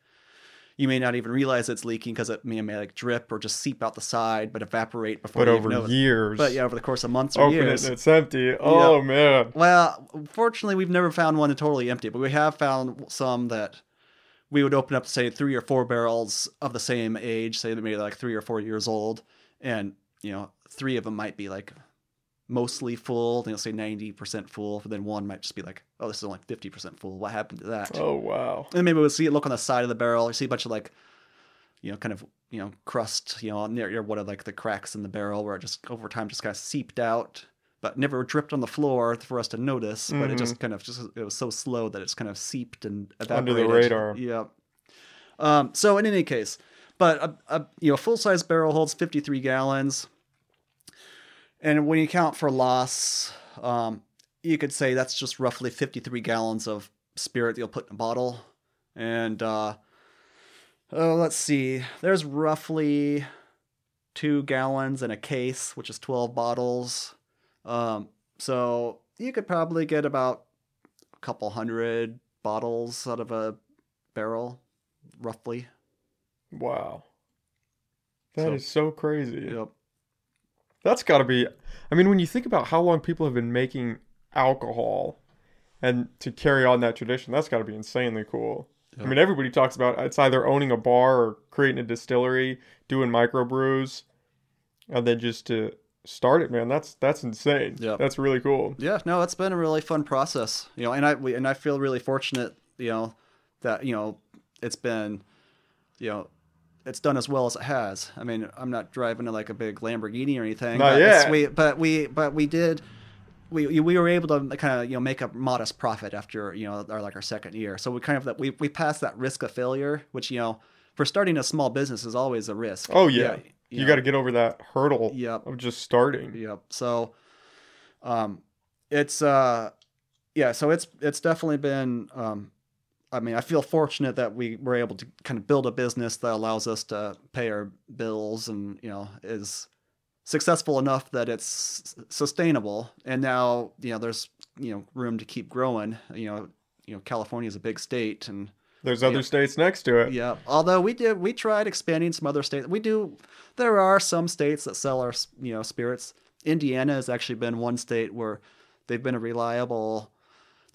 you may not even realize it's leaking because it may, may like drip or just seep out the side, but evaporate before. But you over even know years. It. But yeah, over the course of months or Open years, it and it's empty. Oh you know, man. Well, fortunately, we've never found one totally empty, but we have found some that. We would open up, say, three or four barrels of the same age, say maybe like three or four years old. And, you know, three of them might be like mostly full. They'll say ninety percent full. But then one might just be like, oh, this is only fifty percent full. What happened to that? Oh, wow. And maybe we'll see it look on the side of the barrel. Or see a bunch of like, you know, kind of, you know, crust, you know, near, near one of like the cracks in the barrel where it just over time just kind of seeped out. But never dripped on the floor for us to notice. But mm-hmm. it just kind of just it was so slow that it's kind of seeped and evaporated. Under the radar. Yeah. Um, so in any case, but a, a you know full size barrel holds fifty-three gallons, and when you count for loss, um, you could say that's just roughly fifty-three gallons of spirit that you'll put in a bottle. And uh, oh, let's see, there's roughly two gallons in a case, which is twelve bottles. Um, so you could probably get about a couple hundred bottles out of a barrel, roughly. Wow. That so, is so crazy. Yep. That's gotta be, I mean, when you think about how long people have been making alcohol and to carry on that tradition, that's gotta be insanely cool. Yep. I mean, everybody talks about it's either owning a bar or creating a distillery, doing microbrews, and then just to... Start it, man. That's that's insane. Yeah, that's really cool. Yeah, no, it's been a really fun process, you know. And I we, and I feel really fortunate, you know, that you know it's been, you know, it's done as well as it has. I mean, I'm not driving to like a big Lamborghini or anything. Not yet. We, but we but we did we we were able to kind of you know make a modest profit after you know our like our second year. So we kind of that we we passed that risk of failure, which you know for starting a small business is always a risk. Oh yeah. You know, You yep. got to get over that hurdle yep. of just starting. Yep. So, um, it's, uh, yeah, so it's, it's definitely been, um, I mean, I feel fortunate that we were able to kind of build a business that allows us to pay our bills and, you know, is successful enough that it's sustainable. And now, you know, there's you know, room to keep growing. You know, you know, California is a big state, and there's other know, states next to it. Yeah. Although we did, we tried expanding some other states. We do. There are some states that sell our, you know, spirits. Indiana has actually been one state where they've been a reliable.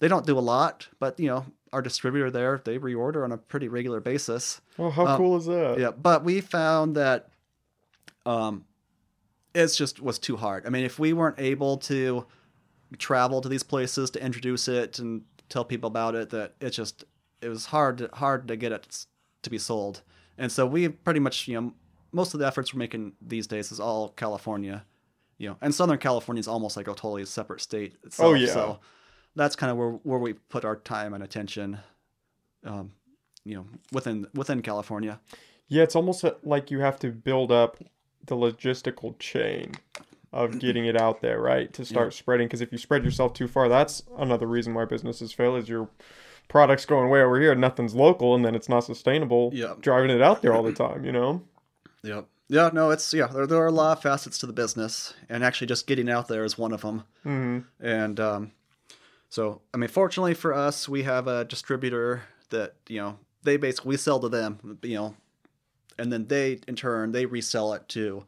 They don't do a lot, but you know, our distributor there, they reorder on a pretty regular basis. Well, how um, cool is that? Yeah. But we found that, um, it's just was too hard. I mean, if we weren't able to travel to these places to introduce it and tell people about it, that it just it was hard to, hard to get it to be sold. And so we pretty much, you know, most of the efforts we're making these days is all California, you know, and Southern California is almost like a totally separate state itself. Oh yeah. So that's kind of where where we put our time and attention, um, you know, within within California. Yeah, it's almost like you have to build up the logistical chain of getting it out there, right? To start yeah. spreading, because if you spread yourself too far, that's another reason why businesses fail, is your product's going way over here, nothing's local, and then it's not sustainable yeah. driving it out there all the time, you know? Yeah. Yeah, no, it's, yeah, there, there are a lot of facets to the business, and actually just getting out there is one of them. Mm-hmm. And um, so, I mean, fortunately for us, we have a distributor that, you know, they basically, we sell to them, you know, and then they, in turn, they resell it to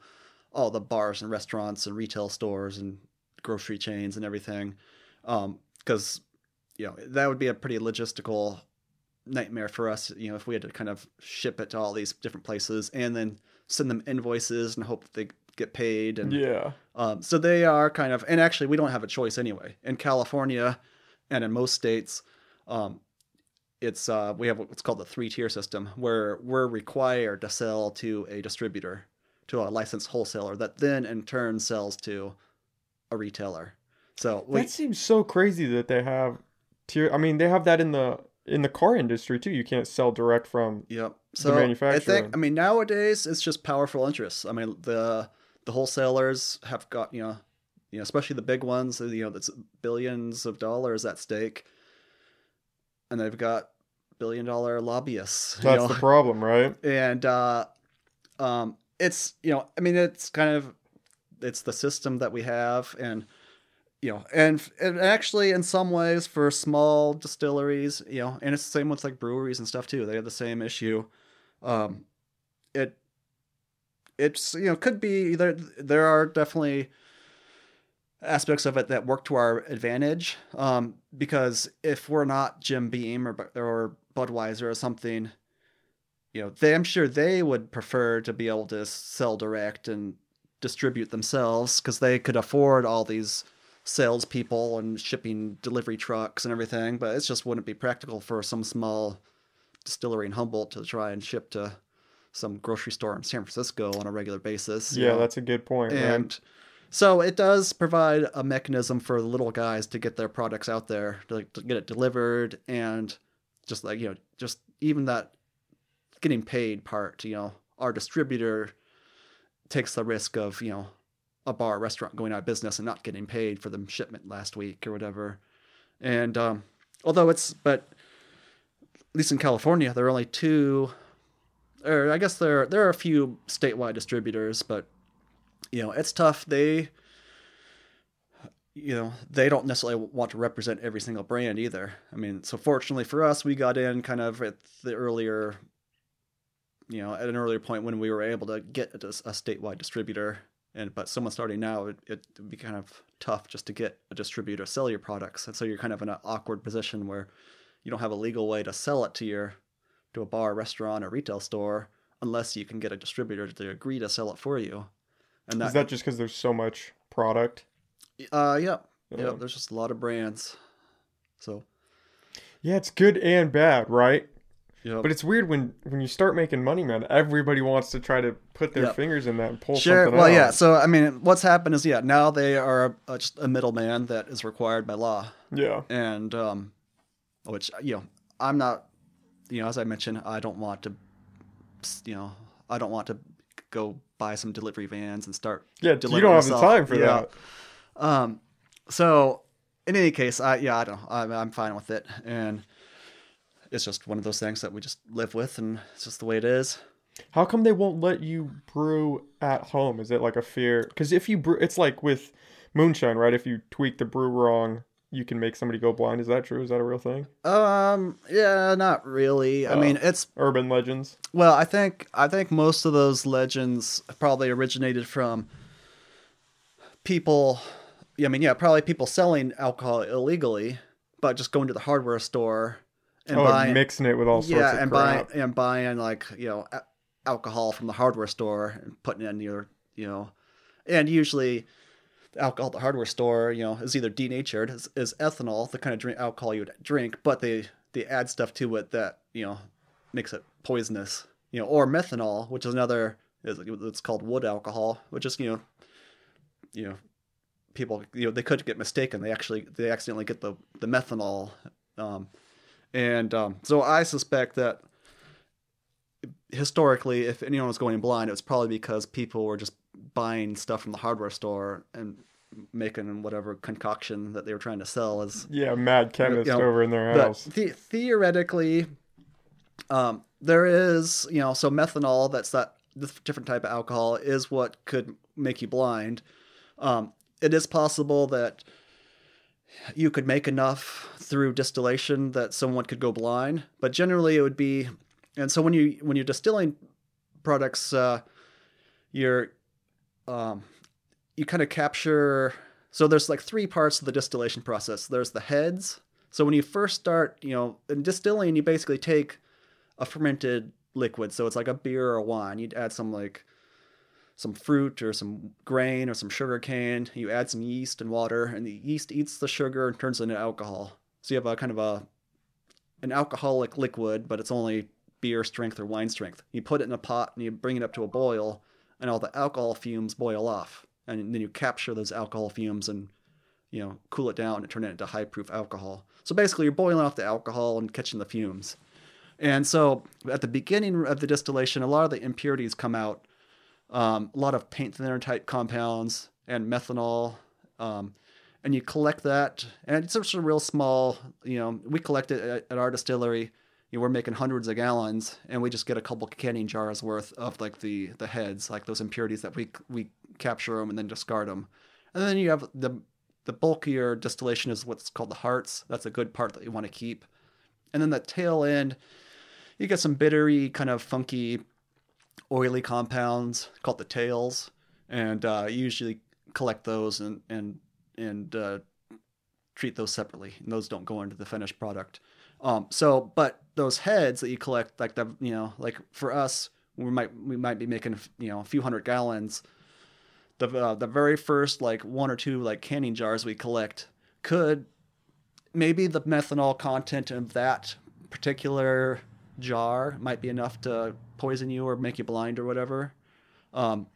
all the bars and restaurants and retail stores and grocery chains and everything. Um, 'cause you know, that would be a pretty logistical nightmare for us. You know, if we had to kind of ship it to all these different places and then send them invoices and hope that they get paid. And yeah. Um, so they are kind of, and actually we don't have a choice anyway in California and in most states. Um, It's uh, we have what's called the three-tier system, where we're required to sell to a distributor, to a licensed wholesaler, that then in turn sells to a retailer. So we, that seems so crazy that they have tier. I mean, they have that in the in the car industry too. You can't sell direct from yep. so the manufacturer. I think I mean nowadays it's just powerful interests. I mean the the wholesalers have got you know you know especially the big ones, you know that's billions of dollars at stake, and they've got billion dollar lobbyists. That's you know? the problem, right? And uh, um, it's, you know, I mean, it's kind of, it's the system that we have. And, you know, and, and actually in some ways for small distilleries, you know, and it's the same with like breweries and stuff too. They have the same issue. Um, it, it's, you know, could be either, there are definitely aspects of it that work to our advantage. Um, because if we're not Jim Beam or, or Budweiser or something, you know, they, I'm sure they would prefer to be able to sell direct and distribute themselves, because they could afford all these salespeople and shipping delivery trucks and everything. But it just wouldn't be practical for some small distillery in Humboldt to try and ship to some grocery store in San Francisco on a regular basis. Yeah, you know? That's a good point. And, right? So it does provide a mechanism for the little guys to get their products out there, to, to get it delivered, and just like, you know, just even that getting paid part, you know, our distributor takes the risk of, you know, a bar or restaurant going out of business and not getting paid for the shipment last week or whatever. And um, although it's, but at least in California, there are only two, or I guess there there are a few statewide distributors, but you know, it's tough. They, you know, they don't necessarily want to represent every single brand either. I mean, so fortunately for us, we got in kind of at the earlier, you know, at an earlier point when we were able to get a, a statewide distributor. And, but someone starting now, it, it would be kind of tough just to get a distributor to sell your products. And so you're kind of in an awkward position where you don't have a legal way to sell it to your, to a bar, restaurant, or retail store, unless you can get a distributor to agree to sell it for you. And that, is that just because there's so much product? Uh, yeah. yeah. Yeah, there's just a lot of brands. So, yeah, it's good and bad, right? Yep. But it's weird when, when you start making money, man, everybody wants to try to put their yep. fingers in that and pull sure. something well, out. Well, yeah. So, I mean, what's happened is, yeah, now they are a, just a middleman that is required by law. Yeah. And, um, which, you know, I'm not, you know, as I mentioned, I don't want to, you know, I don't want to go buy some delivery vans and start yeah you don't have myself. the time for yeah. that um so in any case I yeah I don't know. I'm, I'm fine with it, and it's just one of those things that we just live with, and it's just the way it is. How come they won't let you brew at home? Is it like a fear? Because if you brew, it's like with moonshine, right? If you tweak the brew wrong, you can make somebody go blind. Is that true? Is that a real thing? Um, yeah, not really. Uh, I mean, it's urban legends. Well, I think I think most of those legends probably originated from people. I mean, yeah, probably people selling alcohol illegally, but just going to the hardware store and oh, buying, and mixing it with all sorts yeah, of and crap. buying and buying like you know a- alcohol from the hardware store and putting it in your you know, and usually. Alcohol at the hardware store, you know, is either denatured, is, is ethanol, the kind of drink alcohol you would drink, but they, they add stuff to it that, you know, makes it poisonous, you know, or methanol, which is another, it's called wood alcohol, which is, you know, you know, people, you know, they could get mistaken. They actually, they accidentally get the, the methanol. Um, and um, so I suspect that historically, if anyone was going blind, it was probably because people were just buying stuff from the hardware store and making whatever concoction that they were trying to sell as yeah mad chemist you know, over in their house. The, theoretically, um, there is you know so methanol, that's that this different type of alcohol, is what could make you blind. Um, it is possible that you could make enough through distillation that someone could go blind, but generally it would be. And so when you when you're distilling products, uh, you're um, you kind of capture. So there's like three parts of the distillation process. There's the heads. So when you first start, you know, in distilling, you basically take a fermented liquid. So it's like a beer or wine. You'd add some like some fruit or some grain or some sugar cane. You add some yeast and water, and the yeast eats the sugar and turns it into alcohol. So you have a kind of a an alcoholic liquid, but it's only beer strength or wine strength. You put it in a pot and you bring it up to a boil, and all the alcohol fumes boil off, and then you capture those alcohol fumes and you know cool it down and turn it into high proof alcohol. So basically you're boiling off the alcohol and catching the fumes. And so at the beginning of the distillation, a lot of the impurities come out, um, a lot of paint thinner type compounds and methanol, um, and you collect that, and it's just a real small, you know we collect it at, at our distillery. You know, we're making hundreds of gallons, and we just get a couple canning jars worth of like the, the heads, like those impurities that we we capture them and then discard them. And then you have the the bulkier distillation is what's called the hearts. That's a good part that you want to keep. And then the tail end, you get some bittery, kind of funky, oily compounds called the tails, and uh, you usually collect those and and and uh, treat those separately. And those don't go into the finished product. Um, so, but those heads that you collect, like the, you know, like for us, we might, we might be making, you know, a few hundred gallons. The, uh, the very first, like one or two, like canning jars we collect could maybe the methanol content of that particular jar might be enough to poison you or make you blind or whatever. Um,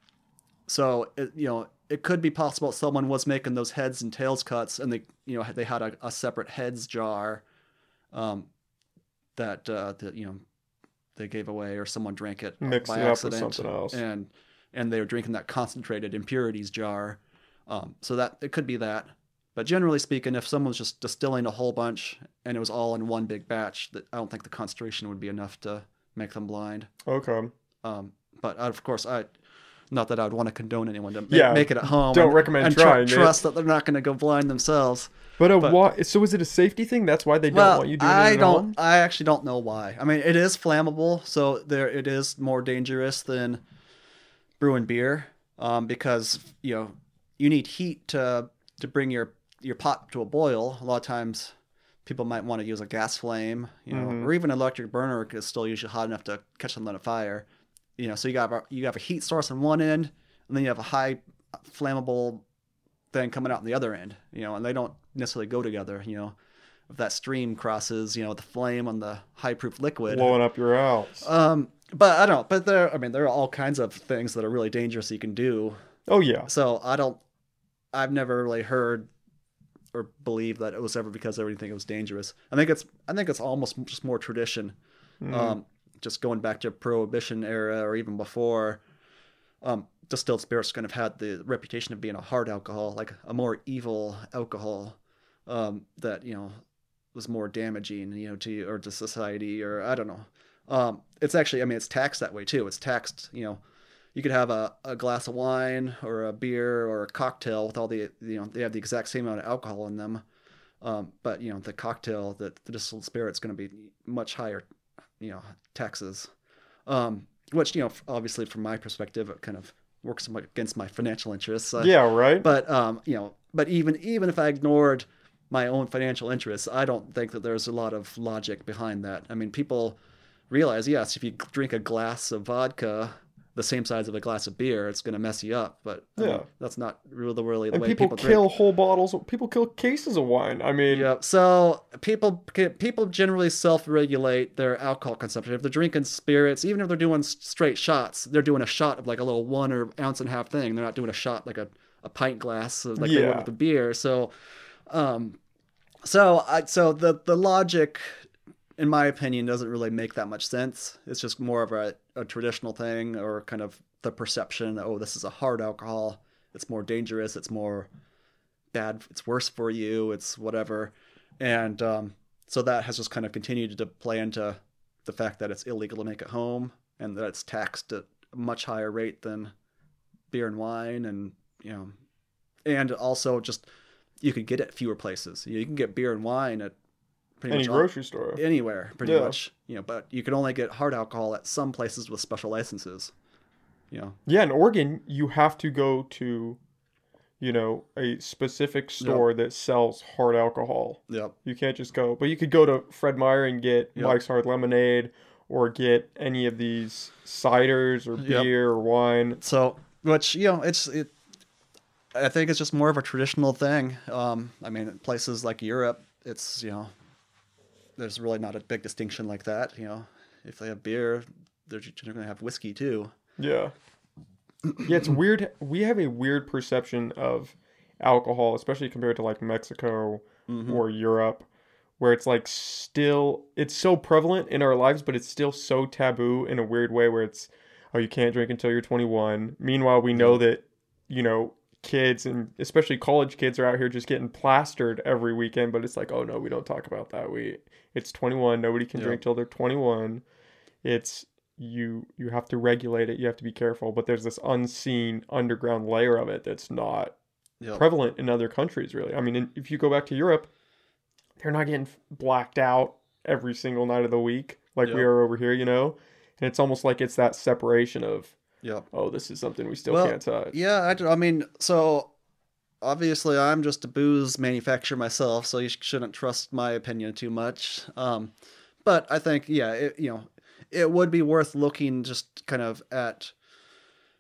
so, it, you know, it could be possible someone was making those heads and tails cuts, and they, you know, they had a, a separate heads jar. Um, that, uh, that, you know, they gave away, or someone drank it Mixed by it accident up with something else. and, and they were drinking that concentrated impurities jar. Um, so that it could be that, but generally speaking, if someone's just distilling a whole bunch and it was all in one big batch, that I don't think the concentration would be enough to make them blind. Okay. Um, but of course I, not that I would want to condone anyone to yeah, make it at home. Don't and, recommend and trying. Tr- trust that they're not going to go blind themselves. But, a but wa- so is it a safety thing? That's why they don't well, want you doing I it at don't, home? I actually don't know why. I mean, it is flammable, so there it is more dangerous than brewing beer, um, because you know you need heat to to bring your, your pot to a boil. A lot of times, people might want to use a gas flame, you know, mm-hmm. or even an electric burner is still usually hot enough to catch something on fire. You know, so you got you have a heat source on one end, and then you have a high flammable thing coming out on the other end. You know, and they don't necessarily go together. You know, if that stream crosses, you know, the flame on the high proof liquid, blowing up your house. Um, but I don't. But there, I mean, there are all kinds of things that are really dangerous you can do. Oh yeah. So I don't. I've never really heard or believed that it was ever because everything was dangerous. I think it's. I think it's almost just more tradition. Mm. Um. Just going back to Prohibition era or even before, um, distilled spirits kind of had the reputation of being a hard alcohol, like a more evil alcohol, um, that, you know, was more damaging, you know, to you or to society, or I don't know. Um, it's actually, I mean, it's taxed that way too. It's taxed, you know, you could have a, a glass of wine or a beer or a cocktail with all the, you know, they have the exact same amount of alcohol in them. Um, but, you know, the cocktail, the, the distilled spirit's going to be much higher, you know, taxes, um, which, you know, obviously from my perspective, it kind of works against my financial interests. Uh, yeah, right. But, um, you know, but even even if I ignored my own financial interests, I don't think that there's a lot of logic behind that. I mean, people realize, yes, if you drink a glass of vodka the same size of a glass of beer, it's going to mess you up. But yeah, um, that's not really, really the and way people, people kill drink. Whole bottles. People kill cases of wine. I mean, yeah. So people people generally self-regulate their alcohol consumption. If they're drinking spirits, even if they're doing straight shots, they're doing a shot of like a little one or ounce and a half thing. They're not doing a shot like a, a pint glass of like yeah. they would with the beer. So, um, so I so the the logic, in my opinion, doesn't really make that much sense. It's just more of a, a traditional thing, or kind of the perception, oh, this is a hard alcohol, it's more dangerous, it's more bad, it's worse for you, it's whatever. And um, so that has just kind of continued to play into the fact that it's illegal to make at home, and that it's taxed at a much higher rate than beer and wine. And, you know, and also just, you could get it fewer places. You know, you can get beer and wine at Any grocery all, store. Anywhere, pretty yeah. much. You know, but you can only get hard alcohol at some places with special licenses. You know. Yeah, in Oregon, you have to go to, you know, a specific store yep. that sells hard alcohol. Yep. You can't just go. But you could go to Fred Meyer and get yep. Mike's Hard Lemonade, or get any of these ciders or yep. beer or wine. So, which, you know, it's it. I think it's just more of a traditional thing. Um, I mean, places like Europe, it's, you know, there's really not a big distinction like that. You know, if they have beer, they're going to have whiskey too. Yeah. Yeah. It's weird. We have a weird perception of alcohol, especially compared to like Mexico mm-hmm. or Europe, where it's like still, it's so prevalent in our lives, but it's still so taboo in a weird way where it's, oh, you can't drink until you're twenty-one. Meanwhile, we know that, you know, kids, and especially college kids, are out here just getting plastered every weekend, but it's like, oh no, we don't talk about that. We it's twenty-one, nobody can yep. drink till they're twenty-one. It's you you have to regulate it, you have to be careful, but there's this unseen underground layer of it that's not yep. prevalent in other countries, really. I mean, in, if you go back to Europe, they're not getting blacked out every single night of the week like yep. we are over here, you know. And it's almost like it's that separation of yeah. oh, this is something we still well, can't touch. Yeah, I, I mean, so obviously I'm just a booze manufacturer myself, so you sh- shouldn't trust my opinion too much. Um, but I think, yeah, it, you know, it would be worth looking just kind of at,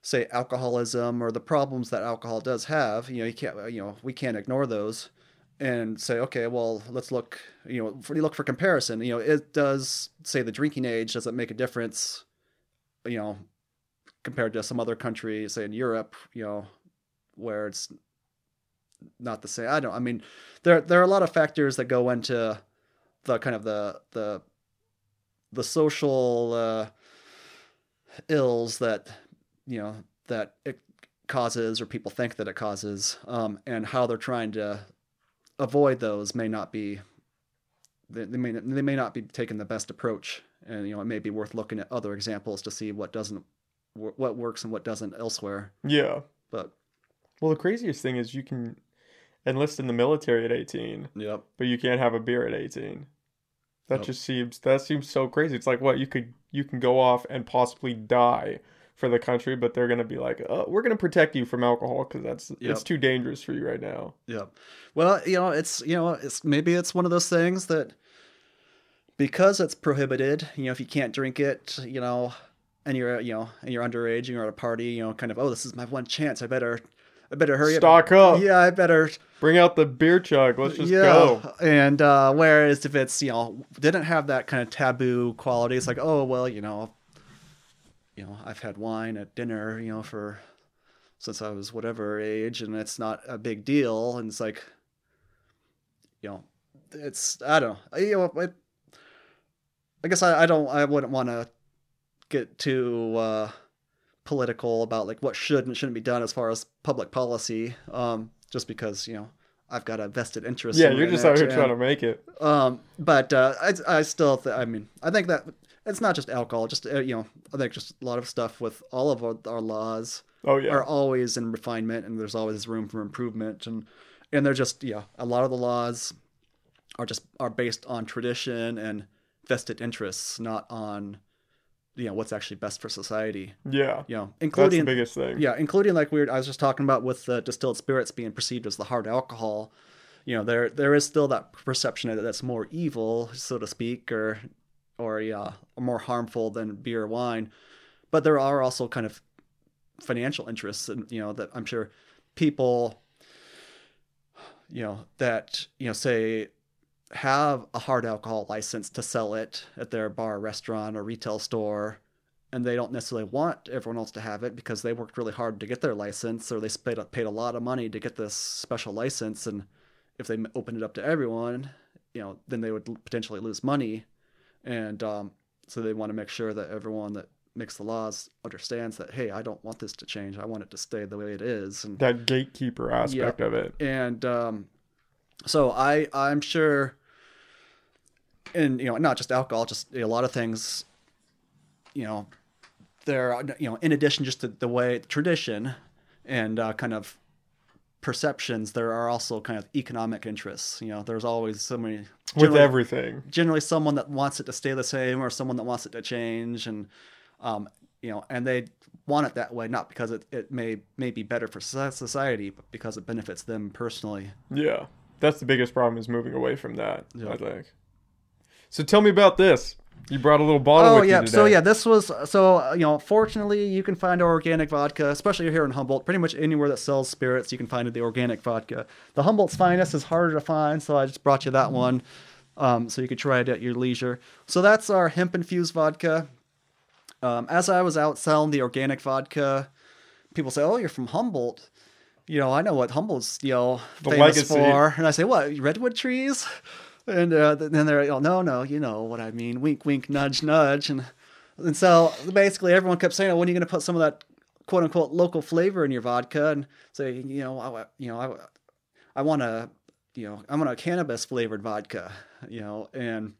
say, alcoholism or the problems that alcohol does have. You know, you can't, you know, we can't ignore those and say, okay, well, let's look, you know, for, look for comparison. You know, it does, say, the drinking age, does it make a difference? You know, compared to some other country, say in Europe, you know, where it's not the same. I don't, I mean, there, there are a lot of factors that go into the kind of the, the, the social uh, ills that, you know, that it causes, or people think that it causes, um, and how they're trying to avoid those may not be, they, they may, they may not be taking the best approach. And, you know, it may be worth looking at other examples to see what doesn't, what works and what doesn't elsewhere. Yeah. But well, the craziest thing is you can enlist in the military at eighteen. Yep. But you can't have a beer at eighteen. That yep. just seems that seems so crazy. It's like, what, you could you can go off and possibly die for the country, but they're going to be like, oh, we're going to protect you from alcohol because that's yep. it's too dangerous for you right now. Yeah. Well, you know, it's you know, it's maybe it's one of those things that because it's prohibited, you know, if you can't drink it, you know, and you're, you know, and you're underage, and you're at a party, you know, kind of, oh, this is my one chance. I better, I better hurry up. Stock up. Yeah, I better. Bring out the beer chug. Let's just yeah. go. And uh, whereas if it's, you know, didn't have that kind of taboo quality, it's like, oh, well, you know, you know, I've had wine at dinner, you know, for, since I was whatever age, and it's not a big deal. And it's like, you know, it's, I don't know. You know, it, I guess I, I don't, I wouldn't want to get too uh, political about like what should and shouldn't be done as far as public policy, um, just because, you know, I've got a vested interest. Yeah, in you're just out here and, trying to make it. Um, but uh, I, I still, th- I mean, I think that it's not just alcohol, just, uh, you know, I think just a lot of stuff with all of our, our laws oh, yeah. are always in refinement, and there's always room for improvement. And, and they're just, yeah, a lot of the laws are just are based on tradition and vested interests, not on, you know, what's actually best for society. Yeah. You know, including that's the biggest thing. Yeah, including like we were, I was just talking about with the distilled spirits being perceived as the hard alcohol. You know, there there is still that perception that that's more evil, so to speak, or or yeah, more harmful than beer or wine. But there are also kind of financial interests, and you know that I'm sure people, you know, that you know say have a hard alcohol license to sell it at their bar, restaurant, or retail store, and they don't necessarily want everyone else to have it because they worked really hard to get their license, or they paid paid a lot of money to get this special license. And if they opened it up to everyone, you know, then they would potentially lose money, and um, so they want to make sure that everyone that makes the laws understands that, hey, I don't want this to change. I want it to stay the way it is. And that gatekeeper aspect yeah, of it. And um, so I, I'm sure, and, you know, not just alcohol, just a lot of things, you know, there, you know, in addition just to the way tradition and uh, kind of perceptions, there are also kind of economic interests. You know, there's always so many. With everything. Generally someone that wants it to stay the same or someone that wants it to change, and, Um, you know, and they want it that way, not because it, it may, may be better for society, but because it benefits them personally. Yeah. That's the biggest problem, is moving away from that, yeah. I think. So tell me about this. You brought a little bottle oh, with yeah. you today. Oh, yeah. So, yeah, this was, so, you know, fortunately, you can find our organic vodka, especially here in Humboldt. Pretty much anywhere that sells spirits, you can find the organic vodka. The Humboldt's Finest is harder to find, so I just brought you that one. Um, so you could try it at your leisure. So that's our hemp-infused vodka. Um, as I was out selling the organic vodka, people say, "Oh, you're from Humboldt. You know, I know what Humboldt's, you know, the famous legacy. for." And I say, "What, redwood trees?" And uh, then they're, "Oh, no, no, you know what I mean. Wink, wink, nudge, nudge." And and so basically everyone kept saying, "Oh, when are you going to put some of that quote unquote local flavor in your vodka?" And say, "You know, I, you know, I, I want a, you know, I want a cannabis flavored vodka, you know." And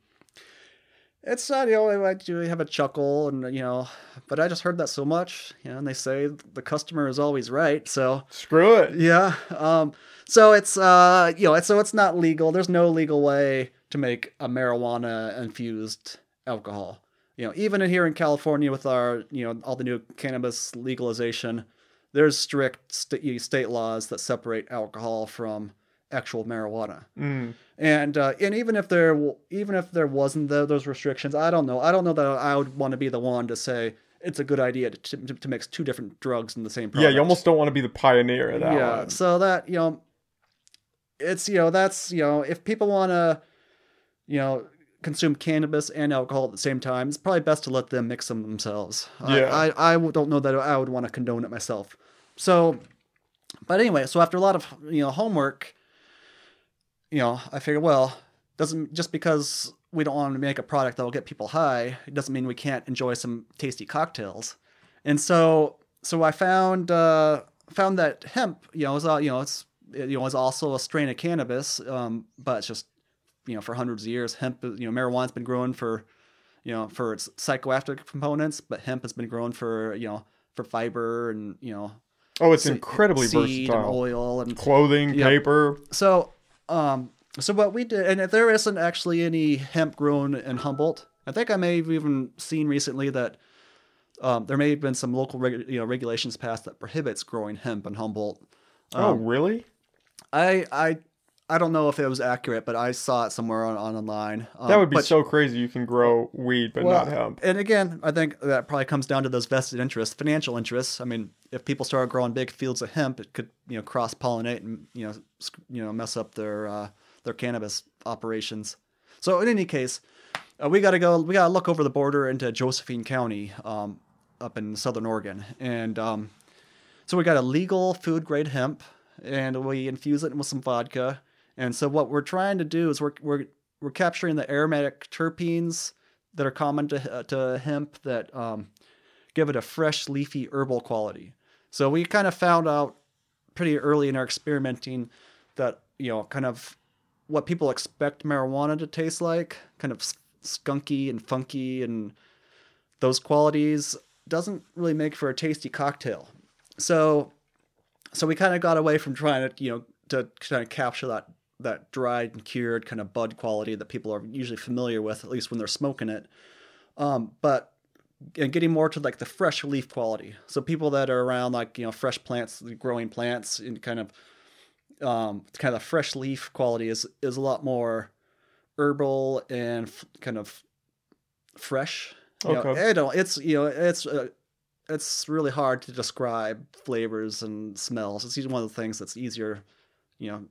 it's not, you know, I do have a chuckle, and, you know, but I just heard that so much, you know, and they say the customer is always right, so. Screw it. Yeah. Um, so it's, uh, you know, it's, so it's not legal. There's no legal way to make a marijuana-infused alcohol. You know, even in here in California with our, you know, all the new cannabis legalization, there's strict st- state laws that separate alcohol from actual marijuana. Mm. And uh, and even if there even if there wasn't the, those restrictions, I don't know. I don't know that I would want to be the one to say it's a good idea to to, to mix two different drugs in the same product. Yeah, you almost don't want to be the pioneer of that. Yeah, one. So that, you know, it's, you know, that's, you know, if people want to, you know, consume cannabis and alcohol at the same time, it's probably best to let them mix them themselves. Yeah. I, I, I don't know that I would want to condone it myself. So, but anyway, so after a lot of, you know, homework, you know, I figure, well, doesn't just because we don't want to make a product that will get people high, it doesn't mean we can't enjoy some tasty cocktails. And so, so I found uh, found that hemp, you know, is uh, you know, it's it, you know, is also a strain of cannabis, um, but it's just, you know, for hundreds of years, hemp, you know, marijuana's been growing for, you know, for its psychoactive components, but hemp has been growing for, you know, for fiber and, you know, oh, it's se- incredibly seed versatile, and oil and clothing, you know, paper. So. Um, so what we did, and if there isn't actually any hemp grown in Humboldt, I think I may have even seen recently that, um, there may have been some local, regu- you know, regulations passed that prohibits growing hemp in Humboldt. Um, oh, really? I, I, I don't know if it was accurate, but I saw it somewhere on, on online. Um, that would be but, so crazy. You can grow weed, but well, not hemp. And again, I think that probably comes down to those vested interests, financial interests. I mean, if people started growing big fields of hemp, it could, you know, cross pollinate and, you know, you know, mess up their, uh, their cannabis operations. So in any case, uh, we got to go, we got to look over the border into Josephine County, um, up in Southern Oregon. And, um, so we got a legal food grade hemp, and we infuse it with some vodka. And so what we're trying to do is we're we're we're capturing the aromatic terpenes that are common to uh, to hemp that um, give it a fresh, leafy, herbal quality. So we kind of found out pretty early in our experimenting that, you know, kind of what people expect marijuana to taste like, kind of skunky and funky and those qualities, doesn't really make for a tasty cocktail. So so we kind of got away from trying to, you know, to kind of capture that that dried and cured kind of bud quality that people are usually familiar with, at least when they're smoking it. Um, but and getting more to like the fresh leaf quality. So people that are around like, you know, fresh plants, growing plants, and kind of um, kind of fresh leaf quality is, is a lot more herbal and f- kind of fresh. You okay. know, I don't, it's, you know, it's, uh, it's really hard to describe flavors and smells. It's usually one of the things that's easier, you know,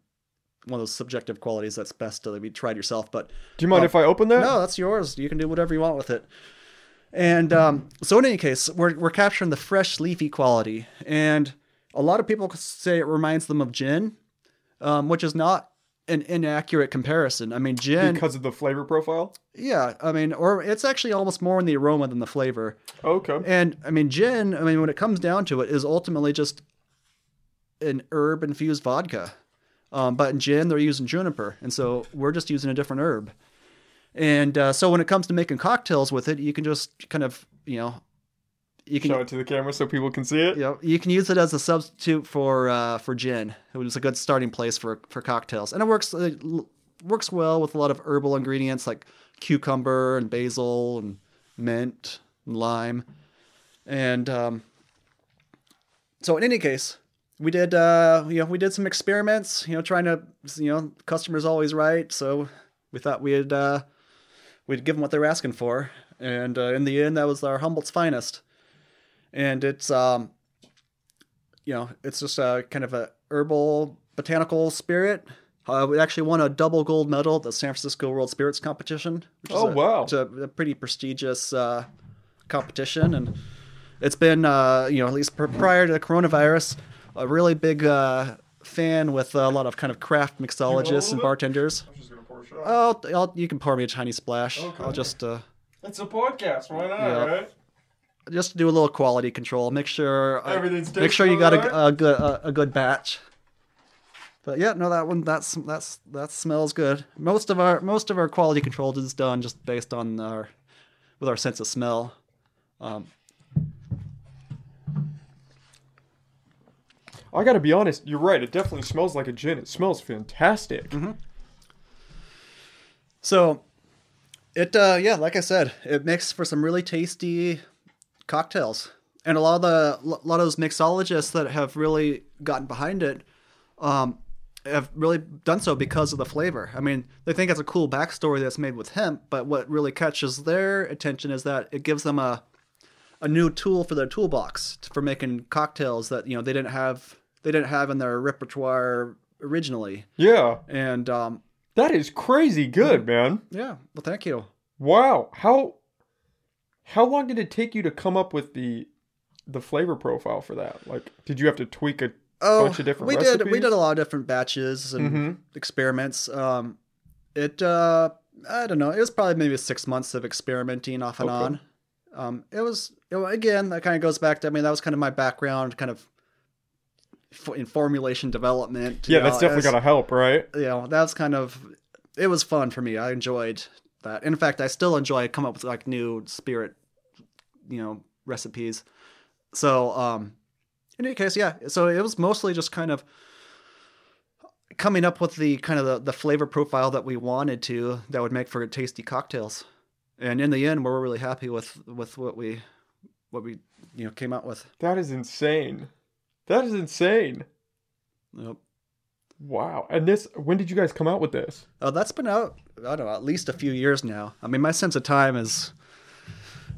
one of those subjective qualities that's best to be tried yourself. But do you mind um, if I open that? No, that's yours. You can do whatever you want with it. And um, so in any case, we're we're capturing the fresh leafy quality. And a lot of people say it reminds them of gin, um, which is not an inaccurate comparison. I mean, gin... Because of the flavor profile? Yeah. I mean, or it's actually almost more in the aroma than the flavor. Okay. And I mean, gin, I mean, when it comes down to it, is ultimately just an herb-infused vodka. Um, but in gin, they're using juniper. And so we're just using a different herb. And uh, so when it comes to making cocktails with it, you can just kind of, you know... you can show it to the camera so people can see it. You know, you can use it as a substitute for uh, for gin. It was a good starting place for for cocktails, and it works it works well with a lot of herbal ingredients like cucumber and basil and mint and lime. And um, so, in any case, we did uh, you know we did some experiments. You know, trying to you know customers always right, so we thought we'd uh, we'd give them what they were asking for, and uh, in the end, that was our Humboldt's Finest. And it's, um, you know, it's just a kind of a herbal botanical spirit. Uh, we actually won a double gold medal at the San Francisco World Spirits Competition. Which oh, is a, wow. It's a, a pretty prestigious uh, competition. And it's been, uh, you know, at least prior to the coronavirus, a really big uh, fan with a lot of kind of craft mixologists and bartenders. I'm just going to pour a shot. Oh, I'll, you can pour me a tiny splash. Okay. I'll just... Uh, it's a podcast. Why not, yeah. right? Just to do a little quality control. Make sure everything's make sure you got a, a good a, a good batch. But yeah, no, that one that's that's that smells good. Most of our most of our quality control is done just based on our with our sense of smell. Um, I gotta be honest. You're right. It definitely smells like a gin. It smells fantastic. Mm-hmm. So, it uh, yeah, like I said, it makes for some really tasty cocktails, and a lot of the a lot of those mixologists that have really gotten behind it um have really done so because of the flavor. I mean, they think it's a cool backstory that's made with hemp, but what really catches their attention is that it gives them a a new tool for their toolbox for making cocktails that you know they didn't have they didn't have in their repertoire originally. Yeah, and um that is crazy good, man. Yeah, well, thank you. Wow, how. How long did it take you to come up with the the flavor profile for that? Like, did you have to tweak a oh, bunch of different we recipes? Did, we did a lot of different batches and mm-hmm. experiments. Um, it, uh, I don't know. It was probably maybe six months of experimenting off and okay. on. Um, it was, it, again, that kind of goes back to, I mean, that was kind of my background kind of in formulation development. Yeah, that's know, definitely going to help, right? You know, that was kind of, it was fun for me. I enjoyed that. In fact, I still enjoy coming up with like new spirit, you know, recipes. So, um, in any case, yeah. So it was mostly just kind of coming up with the kind of the, the flavor profile that we wanted to, that would make for tasty cocktails. And in the end, we were really happy with, with what we, what we, you know, came out with. That is insane. That is insane. Yep. Wow. And this, when did you guys come out with this? Oh, that's been out, I don't know, at least a few years now. I mean, my sense of time is,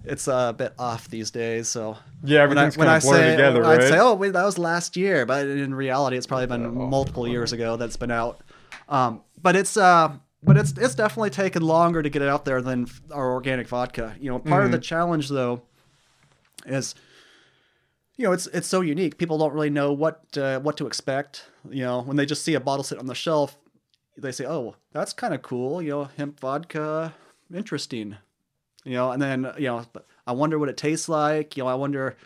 it's a bit off these days. So yeah, everything's when I, kind when of blurred together, right? I'd say, oh, wait, that was last year. But in reality, it's probably been oh, multiple oh. years ago that's been out. Um, but it's uh, but it's it's definitely taken longer to get it out there than our organic vodka. You know, part mm-hmm. of the challenge, though, is... You know, it's it's so unique. People don't really know what uh, what to expect. You know, when they just see a bottle sit on the shelf, they say, "Oh, that's kind of cool." You know, hemp vodka, interesting. You know, and then you know, I wonder what it tastes like. You know, I wonder,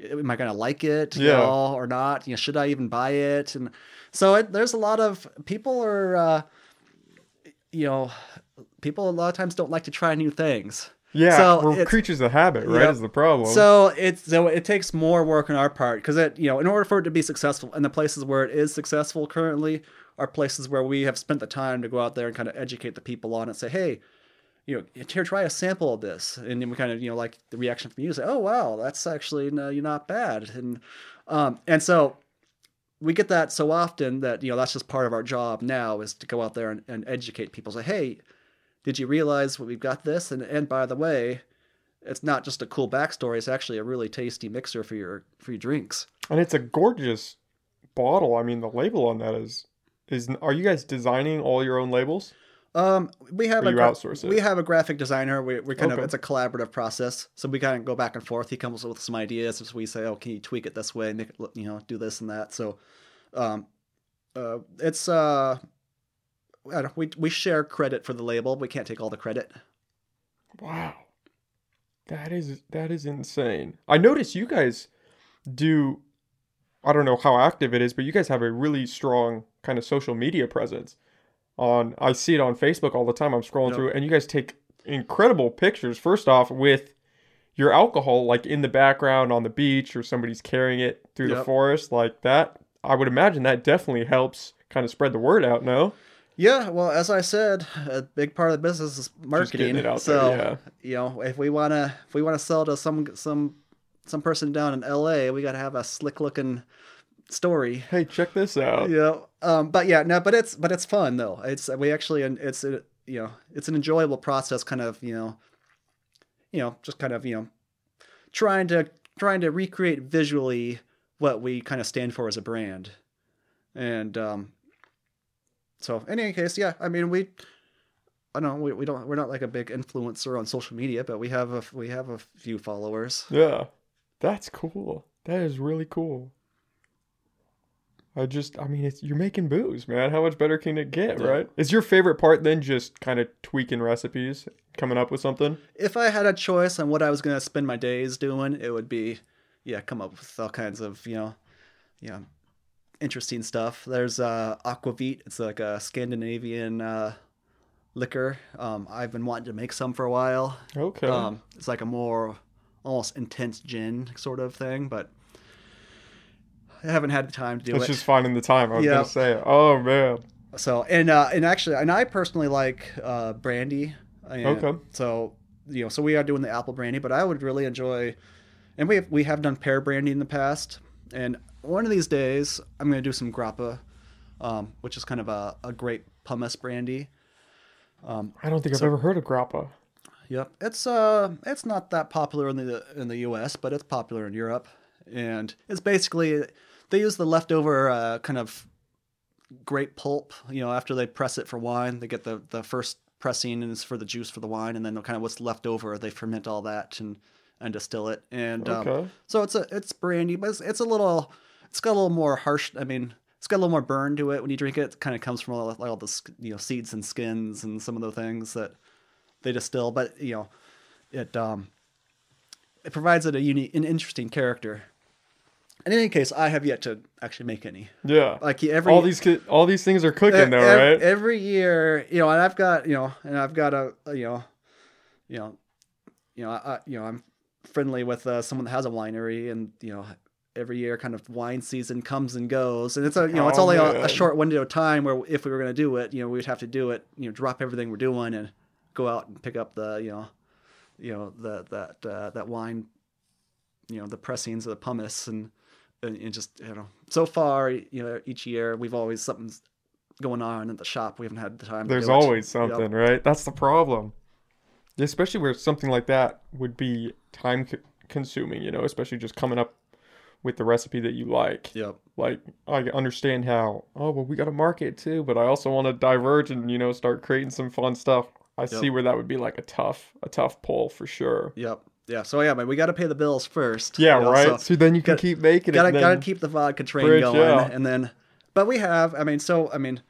am I gonna like it? Yeah. You know, or not? You know, should I even buy it? And so it, there's a lot of people are, uh, you know, people a lot of times don't like to try new things. Yeah, so we're creatures of habit, right? Yep. Is the problem. So it's so it takes more work on our part, because it you know in order for it to be successful, and the places where it is successful currently are places where we have spent the time to go out there and kind of educate the people on it. Say, hey, you know, here, try a sample of this, and then we kind of you know like the reaction from you, say, oh wow, that's actually no, you're not bad, and um and so we get that so often that you know that's just part of our job now, is to go out there and, and educate people. Say, hey, did you realize what we've got this? And and by the way, it's not just a cool backstory. It's actually a really tasty mixer for your for your drinks. And it's a gorgeous bottle. I mean, the label on that is is. Are you guys designing all your own labels? Um, we have or a you outsource it? We have a graphic designer. We we kind okay. of it's a collaborative process. So we kind of go back and forth. He comes up with some ideas. So we say, oh, can you tweak it this way? Make it, you know, do this and that. So, um, uh, it's uh. I don't, we we share credit for the label. We can't take all the credit. Wow, that is that is insane. I notice you guys do. I don't know how active it is, but you guys have a really strong kind of social media presence. On I see it on Facebook all the time. I'm scrolling nope. through, and you guys take incredible pictures. First off, with your alcohol, like in the background on the beach, or somebody's carrying it through yep. the forest, like that. I would imagine that definitely helps kind of spread the word out. No. Yeah, well, as I said, a big part of the business is marketing. So, there, yeah. you know, if we wanna if we wanna sell to some some some person down in L A, we gotta have a slick looking story. Hey, check this out. You know, um, but yeah, no, but it's but it's fun though. It's we actually it's it, you know it's an enjoyable process, kind of you know, you know, just kind of you know, trying to trying to recreate visually what we kind of stand for as a brand, and. um So in any case, yeah, I mean, we, I don't know, we, we don't, we're not like a big influencer on social media, but we have a, we have a few followers. Yeah. That's cool. That is really cool. I just, I mean, it's, you're making booze, man. How much better can it get, yeah. right? Is your favorite part then just kind of tweaking recipes, coming up with something? If I had a choice on what I was going to spend my days doing, it would be, yeah, come up with all kinds of, you know, yeah. interesting stuff. There's uh aquavit. It's like a Scandinavian uh liquor. um I've been wanting to make some for a while. Okay. Um it's like a more almost intense gin sort of thing, but I haven't had the time to do it's it. It's just finding the time. I was yeah. gonna say it. Oh man. So and uh and actually and I personally like uh brandy. And okay. So you know so we are doing the apple brandy, but I would really enjoy, and we have, we have done pear brandy in the past. And one of these days, I'm going to do some grappa, um, which is kind of a, a grape pumice brandy. Um, I don't think so, I've ever heard of grappa. Yep, it's uh, it's not that popular in the in the U S, but it's popular in Europe, and it's basically they use the leftover uh, kind of grape pulp. You know, after they press it for wine, they get the, the first pressing and it's for the juice for the wine, and then kind of what's left over, they ferment all that and. and distill it. And um, okay. so it's a, it's brandy, but it's, it's a little, it's got a little more harsh. I mean, it's got a little more burn to it. When you drink it, it kind of comes from all, all the, you know, seeds and skins and some of the things that they distill, but you know, it, um, it provides it a unique and interesting character. And in any case, I have yet to actually make any. Yeah. Like every, all these, all these things are cooking uh, though, every, right? Every year, you know, and I've got, you know, and I've got a, a you know, you know, you know, I, you know, I'm, friendly with uh, someone that has a winery, and you know every year kind of wine season comes and goes, and it's a you know it's oh, only a, a short window of time where if we were going to do it, you know we would have to do it, you know drop everything we're doing and go out and pick up the you know you know the that uh, that wine, you know the pressings of the pumice, and, and and just you know so far you know each year we've always something's going on at the shop. We haven't had the time there's to do always it. something yep. Right, that's the problem. Especially where something like that would be time co- consuming, you know, especially just coming up with the recipe that you like. Yep. Like, I understand how, oh, well, we got to market too, but I also want to diverge and, you know, start creating some fun stuff. I yep. see where that would be like a tough, a tough pull for sure. Yep. Yeah. So, yeah, but we got to pay the bills first. Yeah, you know, right. So, so then you can gotta, keep making gotta, it. Got to keep the vodka train bridge, going. Yeah. And then, but we have, I mean, so, I mean,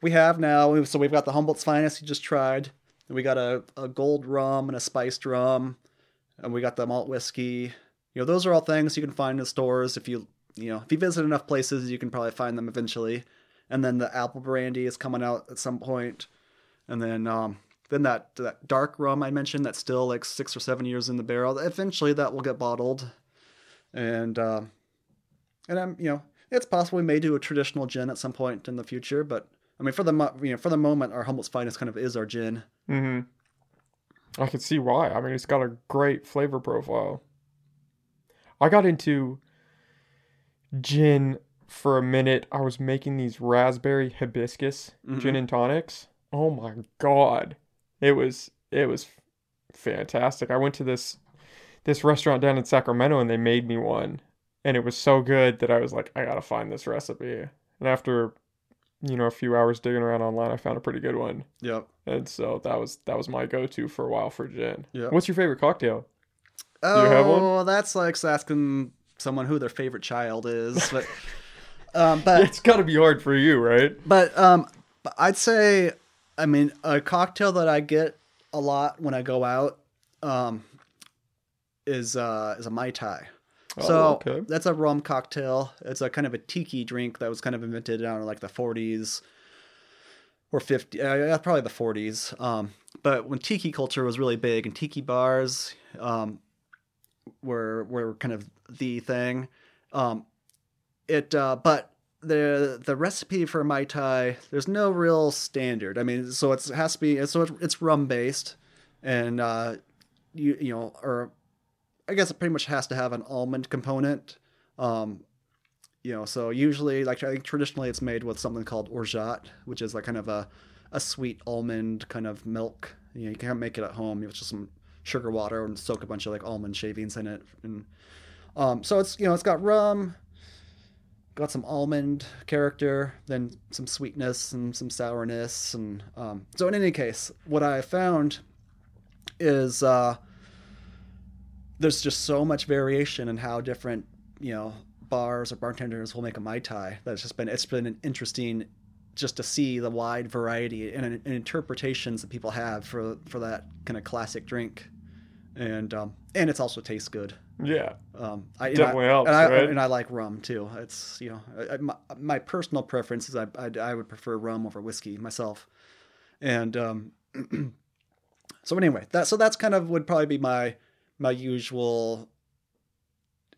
we have now, so we've got the Humboldt's Finest you just tried. We got a, a gold rum and a spiced rum, and we got the malt whiskey. You know, those are all things you can find in stores. If you, you know, if you visit enough places, you can probably find them eventually. And then the apple brandy is coming out at some point. And then, um, Then that that dark rum I mentioned, that's still like six or seven years in the barrel. Eventually that will get bottled. And, uh, and I'm, you know, it's possible we may do a traditional gin at some point in the future, but I mean, for the, mo- you know, for the moment, our Humboldt's Finest kind of is our gin. Mm-hmm. I can see why. I mean, it's got a great flavor profile. I got into gin for a minute. I was making these raspberry hibiscus mm-hmm. gin and tonics. Oh my God. It was, it was fantastic. I went to this, this restaurant down in Sacramento and they made me one. And it was so good that I was like, I gotta find this recipe. And after, you know, a few hours digging around online, I found a pretty good one. Yep. And so that was that was my go-to for a while for gin. Yep. What's your favorite cocktail? Oh, do you have one? Oh, that's like asking someone who their favorite child is. But, um, but it's got to be hard for you, right? But um, I'd say, I mean, a cocktail that I get a lot when I go out um, is uh, is a Mai Tai. So oh, okay. That's a rum cocktail. It's a kind of a tiki drink that was kind of invented down in like the forties or fifties, uh, probably the forties. Um, but when tiki culture was really big and tiki bars um, were were kind of the thing. Um, it uh, but the the recipe for Mai Tai, there's no real standard. I mean, so it's, it has to be so it, it's rum based, and uh, you you know or. I guess it pretty much has to have an almond component. Um, you know, so usually, like, I think traditionally it's made with something called orgeat, which is like kind of a, a sweet almond kind of milk. You know, you can't make it at home. It's just some sugar water and soak a bunch of like almond shavings in it. And um, so it's, you know, it's got rum, got some almond character, then some sweetness and some sourness. And um, so in any case, what I found is, uh, there's just so much variation in how different, you know, bars or bartenders will make a Mai Tai. That's just been, it's been an interesting just to see the wide variety and, and interpretations that people have for, for that kind of classic drink. And, um, and it's also tastes good. Yeah. Um, I, definitely and I, helps, and I, right? And I like rum too. It's, you know, I, I, my, my personal preference is I, I, I would prefer rum over whiskey myself. And, um, so anyway, that, so that's kind of would probably be my, my usual,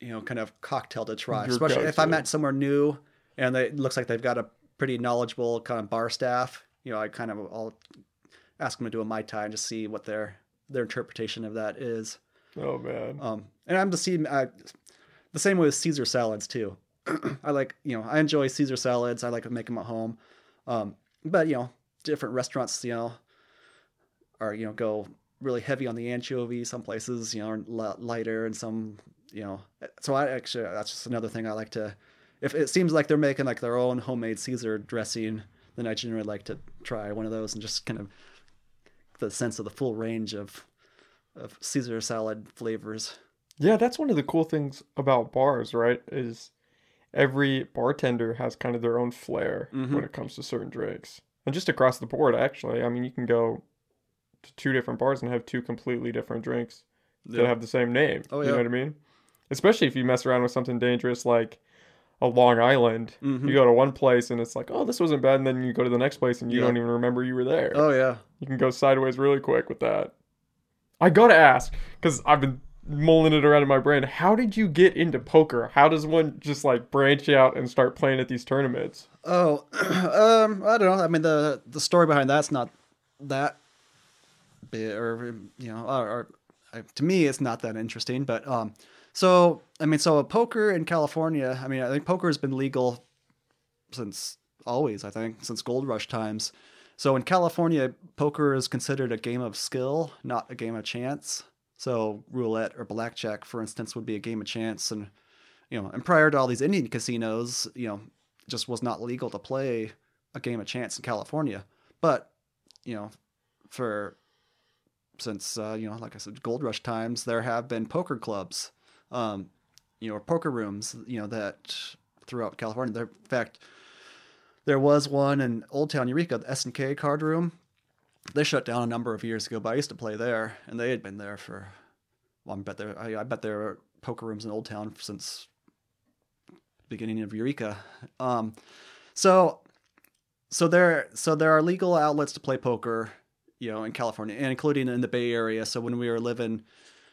you know, kind of cocktail to try. Your especially cocktail. If I'm at somewhere new and they, it looks like they've got a pretty knowledgeable kind of bar staff, you know, I kind of, I'll ask them to do a Mai Tai and just see what their, their interpretation of that is. Oh man. Um, and I'm the same, I, the same way with Caesar salads too. I like, you know, I enjoy Caesar salads. I like to make them at home. Um, but you know, different restaurants, you know, are, you know, go really heavy on the anchovy. Some places, you know, are lighter, and some, you know, so I actually, that's just another thing I like to, if it seems like they're making like their own homemade Caesar dressing, then I generally like to try one of those and just kind of the sense of the full range of, of Caesar salad flavors. Yeah. That's one of the cool things about bars, right? Is every bartender has kind of their own flair mm-hmm. when it comes to certain drinks, and just across the board, actually. I mean, you can go to two different bars and have two completely different drinks yeah. that have the same name. Oh, yeah. You know what I mean? Especially if you mess around with something dangerous like a Long Island. Mm-hmm. You go to one place and it's like, oh, this wasn't bad. And then you go to the next place and you yeah. don't even remember you were there. Oh, yeah. You can go sideways really quick with that. I got to ask, because I've been mulling it around in my brain, how did you get into poker? How does one just like branch out and start playing at these tournaments? Oh, um, I don't know. I mean, the, the story behind that's not that bit, or you know or, or to me it's not that interesting, but um so I mean so poker in California, I mean I think poker has been legal since always, I think since gold rush times. So in California, poker is considered a game of skill, not a game of chance. So roulette or blackjack, for instance, would be a game of chance, and you know and prior to all these Indian casinos, you know just was not legal to play a game of chance in California. But you know for since, uh, you know, like I said, gold rush times, there have been poker clubs, um, you know, or poker rooms, you know, that throughout California. There, in fact, there was one in Old Town Eureka, the S and K card room. They shut down a number of years ago, but I used to play there, and they had been there for, well, I bet there, I, I bet there are poker rooms in Old Town since the beginning of Eureka. Um, so, so there, so there are legal outlets to play poker you know, in California, and including in the Bay Area. So when we were living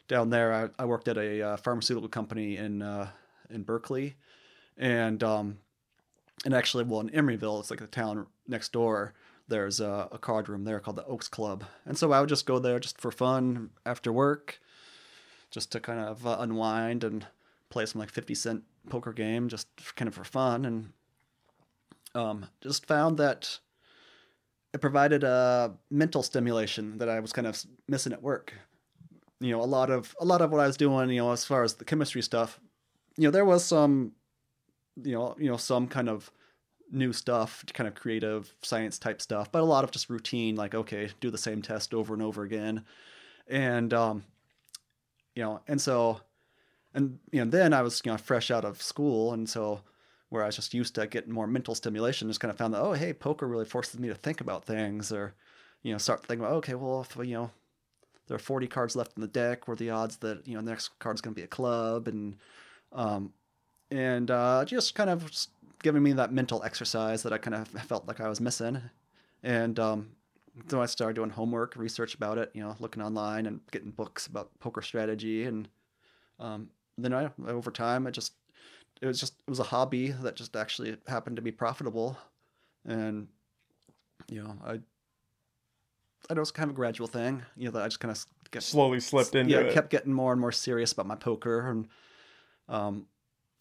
down there, I, I worked at a uh, pharmaceutical company in uh, in Berkeley, and um, and actually, well, in Emeryville, it's like the town next door. There's a, a card room there called the Oaks Club, and so I would just go there just for fun after work, just to kind of uh, unwind and play some like fifty cent poker game, just kind of for fun, and um, just found that it provided a mental stimulation that I was kind of missing at work. You know, a lot of a lot of what I was doing, you know, as far as the chemistry stuff, you know, there was some, you know, you know, some kind of new stuff, kind of creative science type stuff, but a lot of just routine, like, okay, do the same test over and over again. And, um, you know, and so, and, you know, then I was, you know, fresh out of school. And so where I was just used to getting more mental stimulation, just kind of found that, oh, hey, poker really forces me to think about things, or, you know, start thinking about, okay, well, if, you know, there are forty cards left in the deck, what are the odds that, you know, the next card's going to be a club, and, um, and, uh, just kind of just giving me that mental exercise that I kind of felt like I was missing. And, um, so I started doing homework, research about it, you know, looking online and getting books about poker strategy. And, um, then I, over time, I just, it was just, it was a hobby that just actually happened to be profitable. And, you know, I, I know it's kind of a gradual thing, you know, that I just kind of get, slowly slipped into yeah, it. Yeah, kept getting more and more serious about my poker. And, um,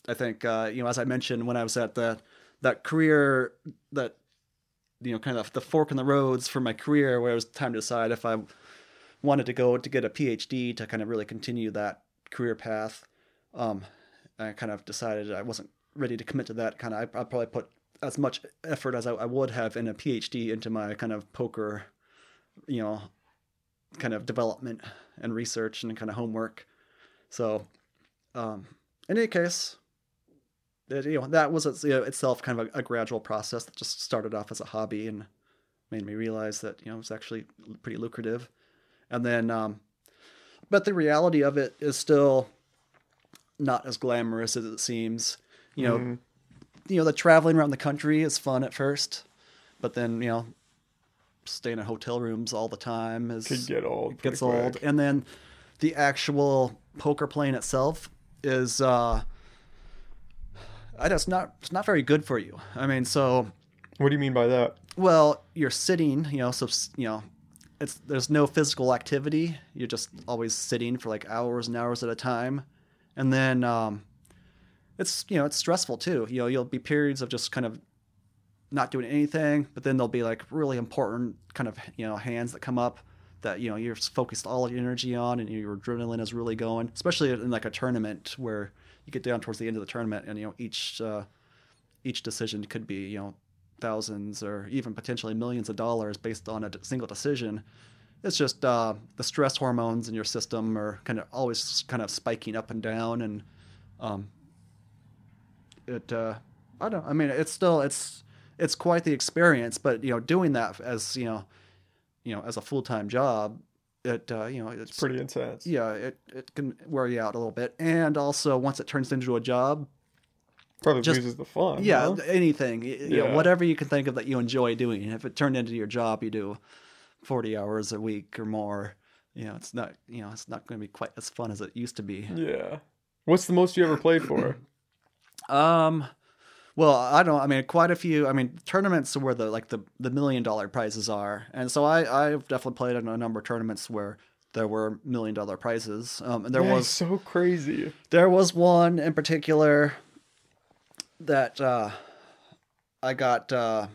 I think, uh, you know, as I mentioned, when I was at the, that career, that, you know, kind of the fork in the roads for my career, where it was time to decide if I wanted to go to get a P H D to kind of really continue that career path. Um, I kind of decided I wasn't ready to commit to that kind of, I, I probably put as much effort as I, I would have in a P H D into my kind of poker, you know, kind of development and research and kind of homework. So, um, in any case, It, you know, that was you know, itself kind of a, a gradual process that just started off as a hobby and made me realize that, you know, it was actually pretty lucrative. And then, um, but the reality of it is still not as glamorous as it seems. You know, mm-hmm. you know, the traveling around the country is fun at first, but then, you know, staying in hotel rooms all the time is could get old, gets quick. old. And then the actual poker playing itself is, uh, I just not it's not very good for you. I mean, so what do you mean by that? Well, you're sitting, you know, so you know, it's there's no physical activity. You're just always sitting for like hours and hours at a time, and then um, it's you know it's stressful too. You know, you'll be periods of just kind of not doing anything, but then there'll be like really important kind of you know hands that come up that you know you're focused all your energy on, and your adrenaline is really going, especially in like a tournament where you get down towards the end of the tournament, and you know each uh, each decision could be you know thousands or even potentially millions of dollars based on a single decision. It's just uh, the stress hormones in your system are kind of always kind of spiking up and down, and um, it uh, I don't I mean it's still it's it's quite the experience, but you know doing that as you know you know as a full-time job. It, uh, you know, it's, it's pretty intense. Yeah, it, it can wear you out a little bit. And also, once it turns into a job... Probably just, loses the fun. Yeah, huh? anything. Yeah. You know, whatever you can think of that you enjoy doing. If it turned into your job, you do forty hours a week or more. You know, it's not you know, it's not going to be quite as fun as it used to be. Yeah. What's the most you ever played for? um... Well, I don't, I mean, quite a few, I mean, tournaments where the, like the, the million dollar prizes are. And so I, I've definitely played in a number of tournaments where there were million dollar prizes. Um, and there that was is so crazy. There was one in particular that, uh, I got, uh,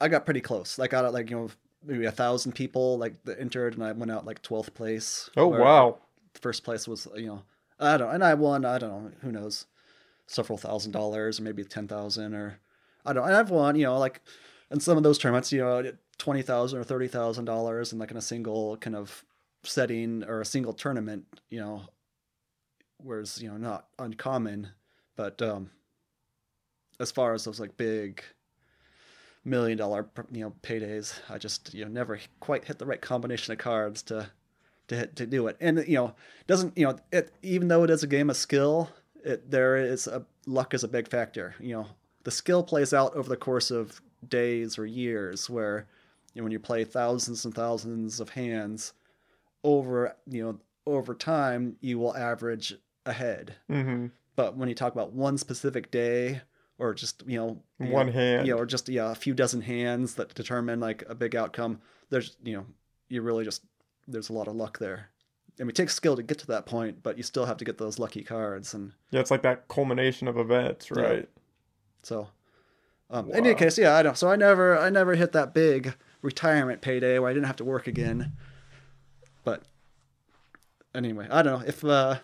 I got pretty close. I got like, you know, maybe a thousand people like that entered, and I went out like twelfth place. Oh, wow. First place was, you know, I don't, and I won, I don't know, who knows. Several thousand dollars, or maybe ten thousand, or I don't. And I've won, you know, like in some of those tournaments, you know, twenty thousand or thirty thousand dollars, and like in a single kind of setting or a single tournament, you know, whereas you know not uncommon. But um, as far as those like big million dollar, you know, paydays, I just you know never quite hit the right combination of cards to to hit, to do it. And you know, doesn't you know it even though it is a game of skill. It, there is a luck is a big factor. You know, the skill plays out over the course of days or years, where you know, when you play thousands and thousands of hands over, you know, over time, you will average ahead. Mm-hmm. But when you talk about one specific day, or just, you know, one you know, hand, you know, or just yeah, a few dozen hands that determine like a big outcome, there's, you know, you really just, there's a lot of luck there. I mean, it takes skill to get to that point, but you still have to get those lucky cards. And yeah, it's like that culmination of events, right? Yeah. So, um, wow. In any case, yeah, I don't. So I never, I never hit that big retirement payday where I didn't have to work again. But anyway, I don't know if uh,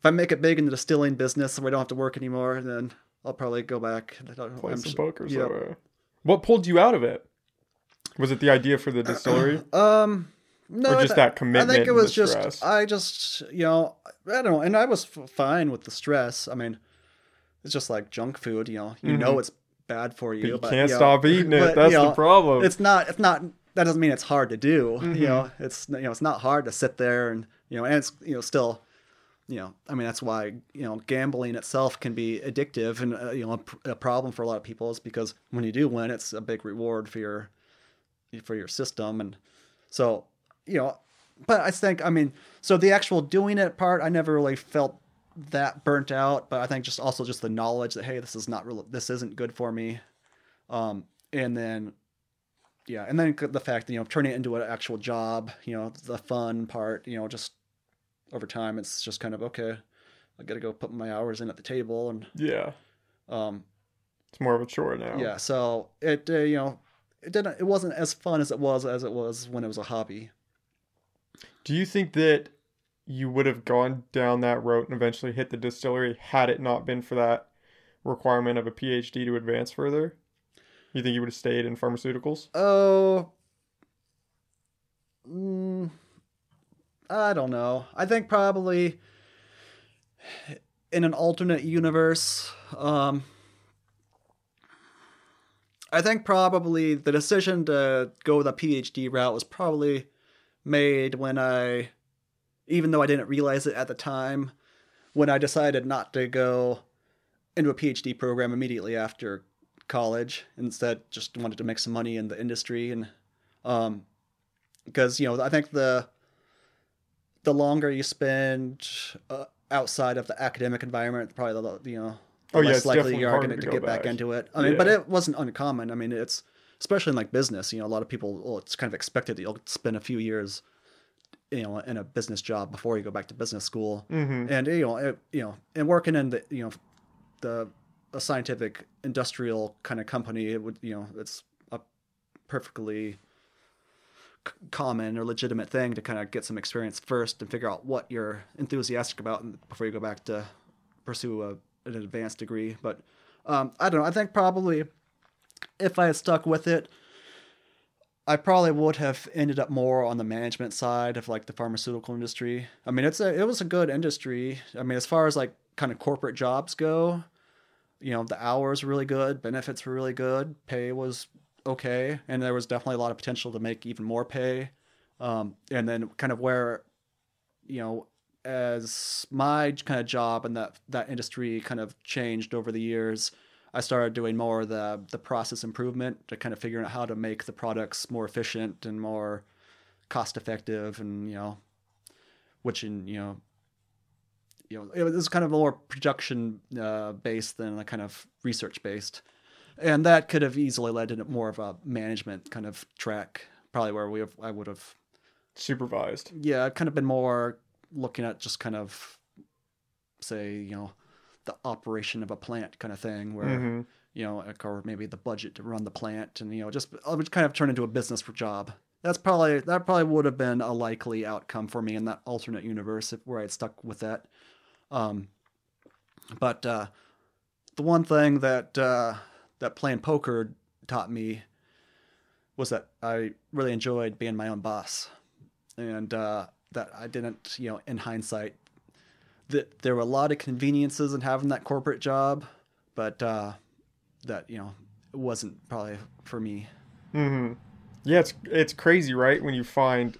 if I make it big in the distilling business and we don't have to work anymore, then I'll probably go back. I don't know. Play I'm some poker yeah. somewhere. What pulled you out of it? Was it the idea for the distillery? um. No, or just I th- that commitment. I think it was just stress. I just you know I don't know, and I was f- fine with the stress. I mean, it's just like junk food. You know, you mm-hmm. know it's bad for you, but you but, can't you know, stop eating it. But, That's you know, the problem. It's not. It's not. That doesn't mean it's hard to do. Mm-hmm. You know, it's you know it's not hard to sit there and you know and it's you know still, you know I mean that's why you know gambling itself can be addictive and uh, you know a, pr- a problem for a lot of people is because when you do win, it's a big reward for your for your system and so. You know, but I think, I mean, so the actual doing it part, I never really felt that burnt out, but I think just also just the knowledge that, hey, this is not real, this isn't good for me. Um, and then, yeah. And then the fact that, you know, turning it into an actual job, you know, the fun part, you know, just over time, it's just kind of, okay, I got to go put my hours in at the table and yeah. Um, it's more of a chore now. Yeah. So it, uh, you know, it didn't, it wasn't as fun as it was, as it was when it was a hobby. Do you think that you would have gone down that road and eventually hit the distillery had it not been for that requirement of a P H D to advance further? You think you would have stayed in pharmaceuticals? Oh, mm, I don't know. I think probably in an alternate universe, um, I think probably the decision to go the P H D route was probably made when I, even though I didn't realize it at the time, when I decided not to go into a P H D program immediately after college. Instead, just wanted to make some money in the industry. And um, because, you know, I think the the longer you spend uh, outside of the academic environment, probably, the you know, the oh, less yeah, likely you are going to, to get back. back into it. I mean, yeah. But it wasn't uncommon. I mean, it's, especially in like business, you know, a lot of people, well, it's kind of expected that you'll spend a few years, you know, in a business job before you go back to business school. Mm-hmm. And, you know, it, you know, and working in the, you know, the, a scientific industrial kind of company, it would, you know, it's a perfectly c- common or legitimate thing to kind of get some experience first and figure out what you're enthusiastic about before you go back to pursue a, an advanced degree. But um, I don't know, I think probably, if I had stuck with it, I probably would have ended up more on the management side of like the pharmaceutical industry. I mean, it's a, it was a good industry. I mean, as far as like kind of corporate jobs go, you know, the hours were really good, benefits were really good, pay was okay. And there was definitely a lot of potential to make even more pay. Um, and then kind of where, you know, as my kind of job and that, that industry kind of changed over the years, I started doing more of the, the process improvement to kind of figuring out how to make the products more efficient and more cost effective and, you know, which in, you know, you know, it was kind of more production uh, based than a kind of research based. And that could have easily led to more of a management kind of track, probably where we have, I would have supervised. Yeah. I've kind of been more looking at just kind of say, you know, the operation of a plant kind of thing where, mm-hmm. you know, or maybe the budget to run the plant and, you know, just I would kind of turn into a business job. That's probably, that probably would have been a likely outcome for me in that alternate universe if, where I had stuck with that. Um, but uh, the one thing that, uh, that playing poker taught me was that I really enjoyed being my own boss and uh, that I didn't, you know, in hindsight, that there were a lot of conveniences in having that corporate job, but uh, that, you know, it wasn't probably for me. Mm-hmm. Yeah, it's it's crazy, right? When you find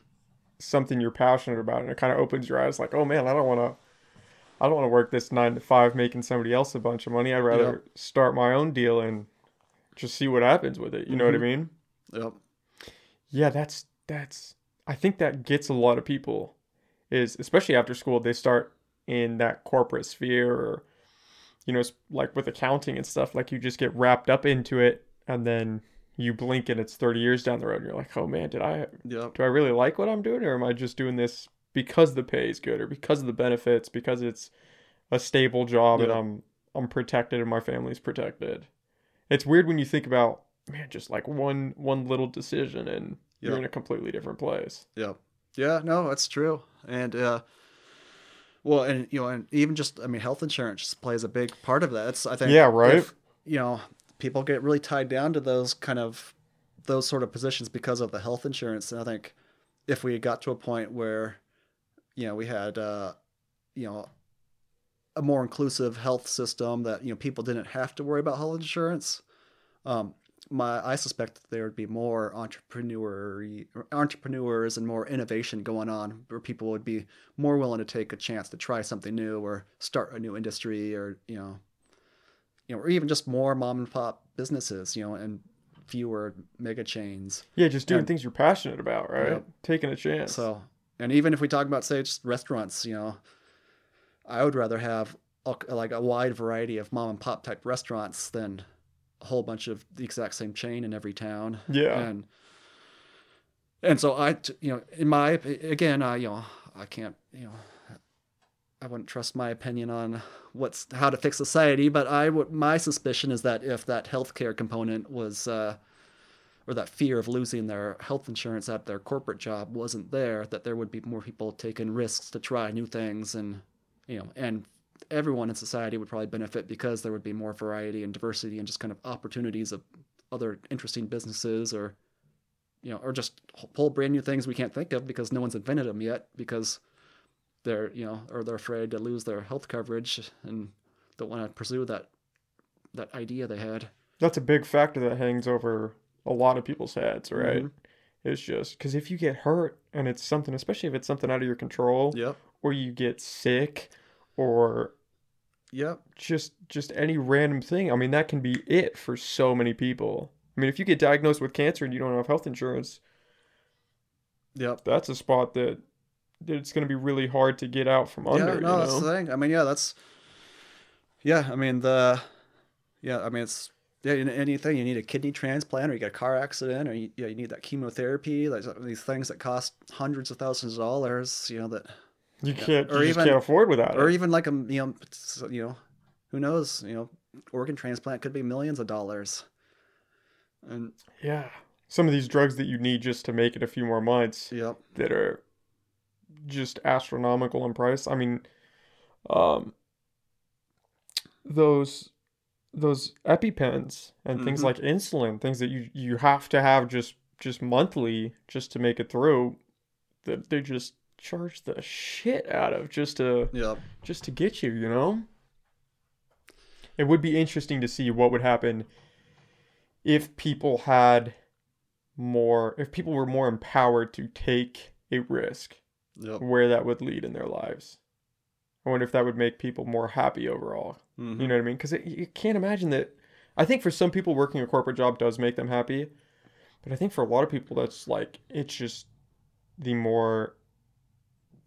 something you're passionate about and it kind of opens your eyes like, oh man, I don't want to I don't want to work this nine to five making somebody else a bunch of money. I'd rather yep. start my own deal and just see what happens with it. You mm-hmm. know what I mean? Yep. Yeah, that's that's I think that gets a lot of people, is especially after school, they start in that corporate sphere, or you know, like with accounting and stuff, like you just get wrapped up into it, and then you blink and it's thirty years down the road and you're like, oh man, did I yep. do I really like what I'm doing, or am I just doing this because the pay is good, or because of the benefits, because it's a stable job yep. and I'm I'm protected and my family's protected. It's weird when you think about, man, just like one one little decision and yep. you're in a completely different place. Yeah. Yeah, no, that's true. And uh well, and you know, and even just, I mean, health insurance just plays a big part of that. It's, I think, yeah, right. If, you know, people get really tied down to those kind of, those sort of positions because of the health insurance. And I think if we got to a point where, you know, we had, uh, you know, a more inclusive health system that, you know, people didn't have to worry about health insurance, um, my, I suspect that there would be more entrepreneur entrepreneurs and more innovation going on, where people would be more willing to take a chance to try something new or start a new industry, or, you know, you know, or even just more mom and pop businesses, you know, and fewer mega chains. Yeah. Just doing and, things you're passionate about, right? Yep. Taking a chance. So, and even if we talk about, say, just restaurants, you know, I would rather have a, like a wide variety of mom and pop type restaurants than a whole bunch of the exact same chain in every town. Yeah. And, and so I, you know, in my, again, I, you know, I can't, you know, I wouldn't trust my opinion on what's, how to fix society, but I would, my suspicion is that if that healthcare component was, uh, or that fear of losing their health insurance at their corporate job wasn't there, that there would be more people taking risks to try new things, and, you know, and everyone in society would probably benefit because there would be more variety and diversity and just kind of opportunities of other interesting businesses, or, you know, or just whole brand new things we can't think of because no one's invented them yet, because they're, you know, or they're afraid to lose their health coverage and don't want to pursue that, that idea they had. That's a big factor that hangs over a lot of people's heads, right? Mm-hmm. It's just, because if you get hurt and it's something, especially if it's something out of your control, yep. or you get sick, or yep. just just any random thing. I mean, that can be it for so many people. I mean, if you get diagnosed with cancer and you don't have health insurance, yep. that's a spot that, that it's going to be really hard to get out from under. Yeah, no, you know? That's the thing. I mean, yeah, that's, yeah, I mean, the, yeah, I mean, it's, yeah, anything, you need a kidney transplant, or you get a car accident, or you, you, know, you need that chemotherapy, like these things that cost hundreds of thousands of dollars, you know, that, You can't, yeah. or you even, can't afford without it. Or even like a, you know, you know, who knows, you know, organ transplant could be millions of dollars. And yeah, some of these drugs that you need just to make it a few more months yep. that are just astronomical in price. I mean, um, those, those EpiPens and mm-hmm. things like insulin, things that you, you have to have just, just monthly just to make it through, that they just charge the shit out of just to yep. just to get you, you know? It would be interesting to see what would happen if people had more, if people were more empowered to take a risk, yep. where that would lead in their lives. I wonder if that would make people more happy overall. Mm-hmm. You know what I mean? Because you can't imagine that. I think for some people, working a corporate job does make them happy, but I think for a lot of people, that's like, it's just the more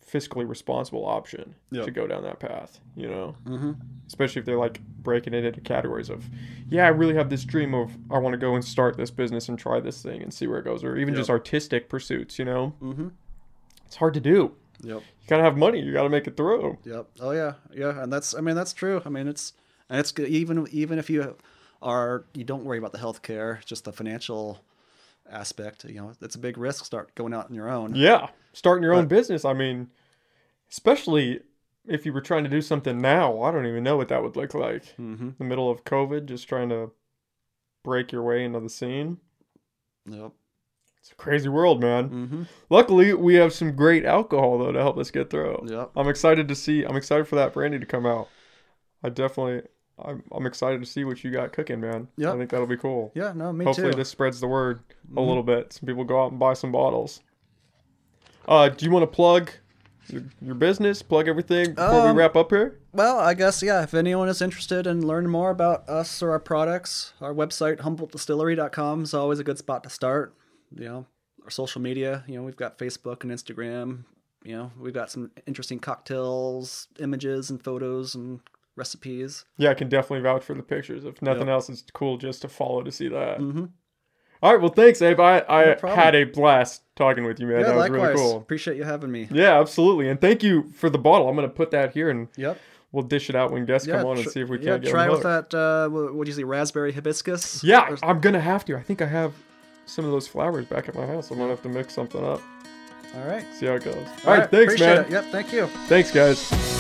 fiscally responsible option yep. to go down that path, you know, mm-hmm. especially if they're like breaking it into categories of, yeah, I really have this dream of, I want to go and start this business and try this thing and see where it goes, or even yep. just artistic pursuits, you know, mm-hmm. it's hard to do. Yep. You gotta have money. You gotta make it through. Yep. Oh yeah. Yeah. And that's, I mean, that's true. I mean, it's, and it's good. Even, even if you are, you don't worry about the healthcare, just the financial aspect, you know, it's a big risk. Start going out on your own. Yeah. Starting your but, own business. I mean, especially if you were trying to do something now, I don't even know what that would look like. Mm-hmm. The middle of COVID, just trying to break your way into the scene. Yep. It's a crazy world, man. Mm-hmm. Luckily, we have some great alcohol, though, to help us get through. Yep. I'm excited to see, I'm excited for that brandy to come out. I definitely, I'm, I'm excited to see what you got cooking, man. Yep. I think that'll be cool. Yeah, no, me Hopefully too. Hopefully this spreads the word mm-hmm. a little bit. Some people go out and buy some bottles. Uh, do you want to plug your, your business, plug everything before um, we wrap up here? Well, I guess, yeah, if anyone is interested in learning more about us or our products, our website, humboldt distillery dot com is always a good spot to start. You know, our social media. You know, we've got Facebook and Instagram. You know, we've got some interesting cocktails, images and photos and recipes. Yeah, I can definitely vouch for the pictures. If nothing yep. else, it's cool just to follow to see that. Mm-hmm. All right, well, thanks, Abe. I, I no had a blast talking with you, man. Yeah, that was likewise. Really cool. Appreciate you having me. Yeah, absolutely. And thank you for the bottle. I'm going to put that here and yep. we'll dish it out when guests yeah, come on tr- and see if we yeah, can't get them. Yeah, try with that, uh, what do you say, raspberry hibiscus? Yeah, or... I'm going to have to. I think I have some of those flowers back at my house. I'm going to have to mix something up. All right. See how it goes. All, All right, right, thanks, man. It. Yep, thank you. Thanks, guys.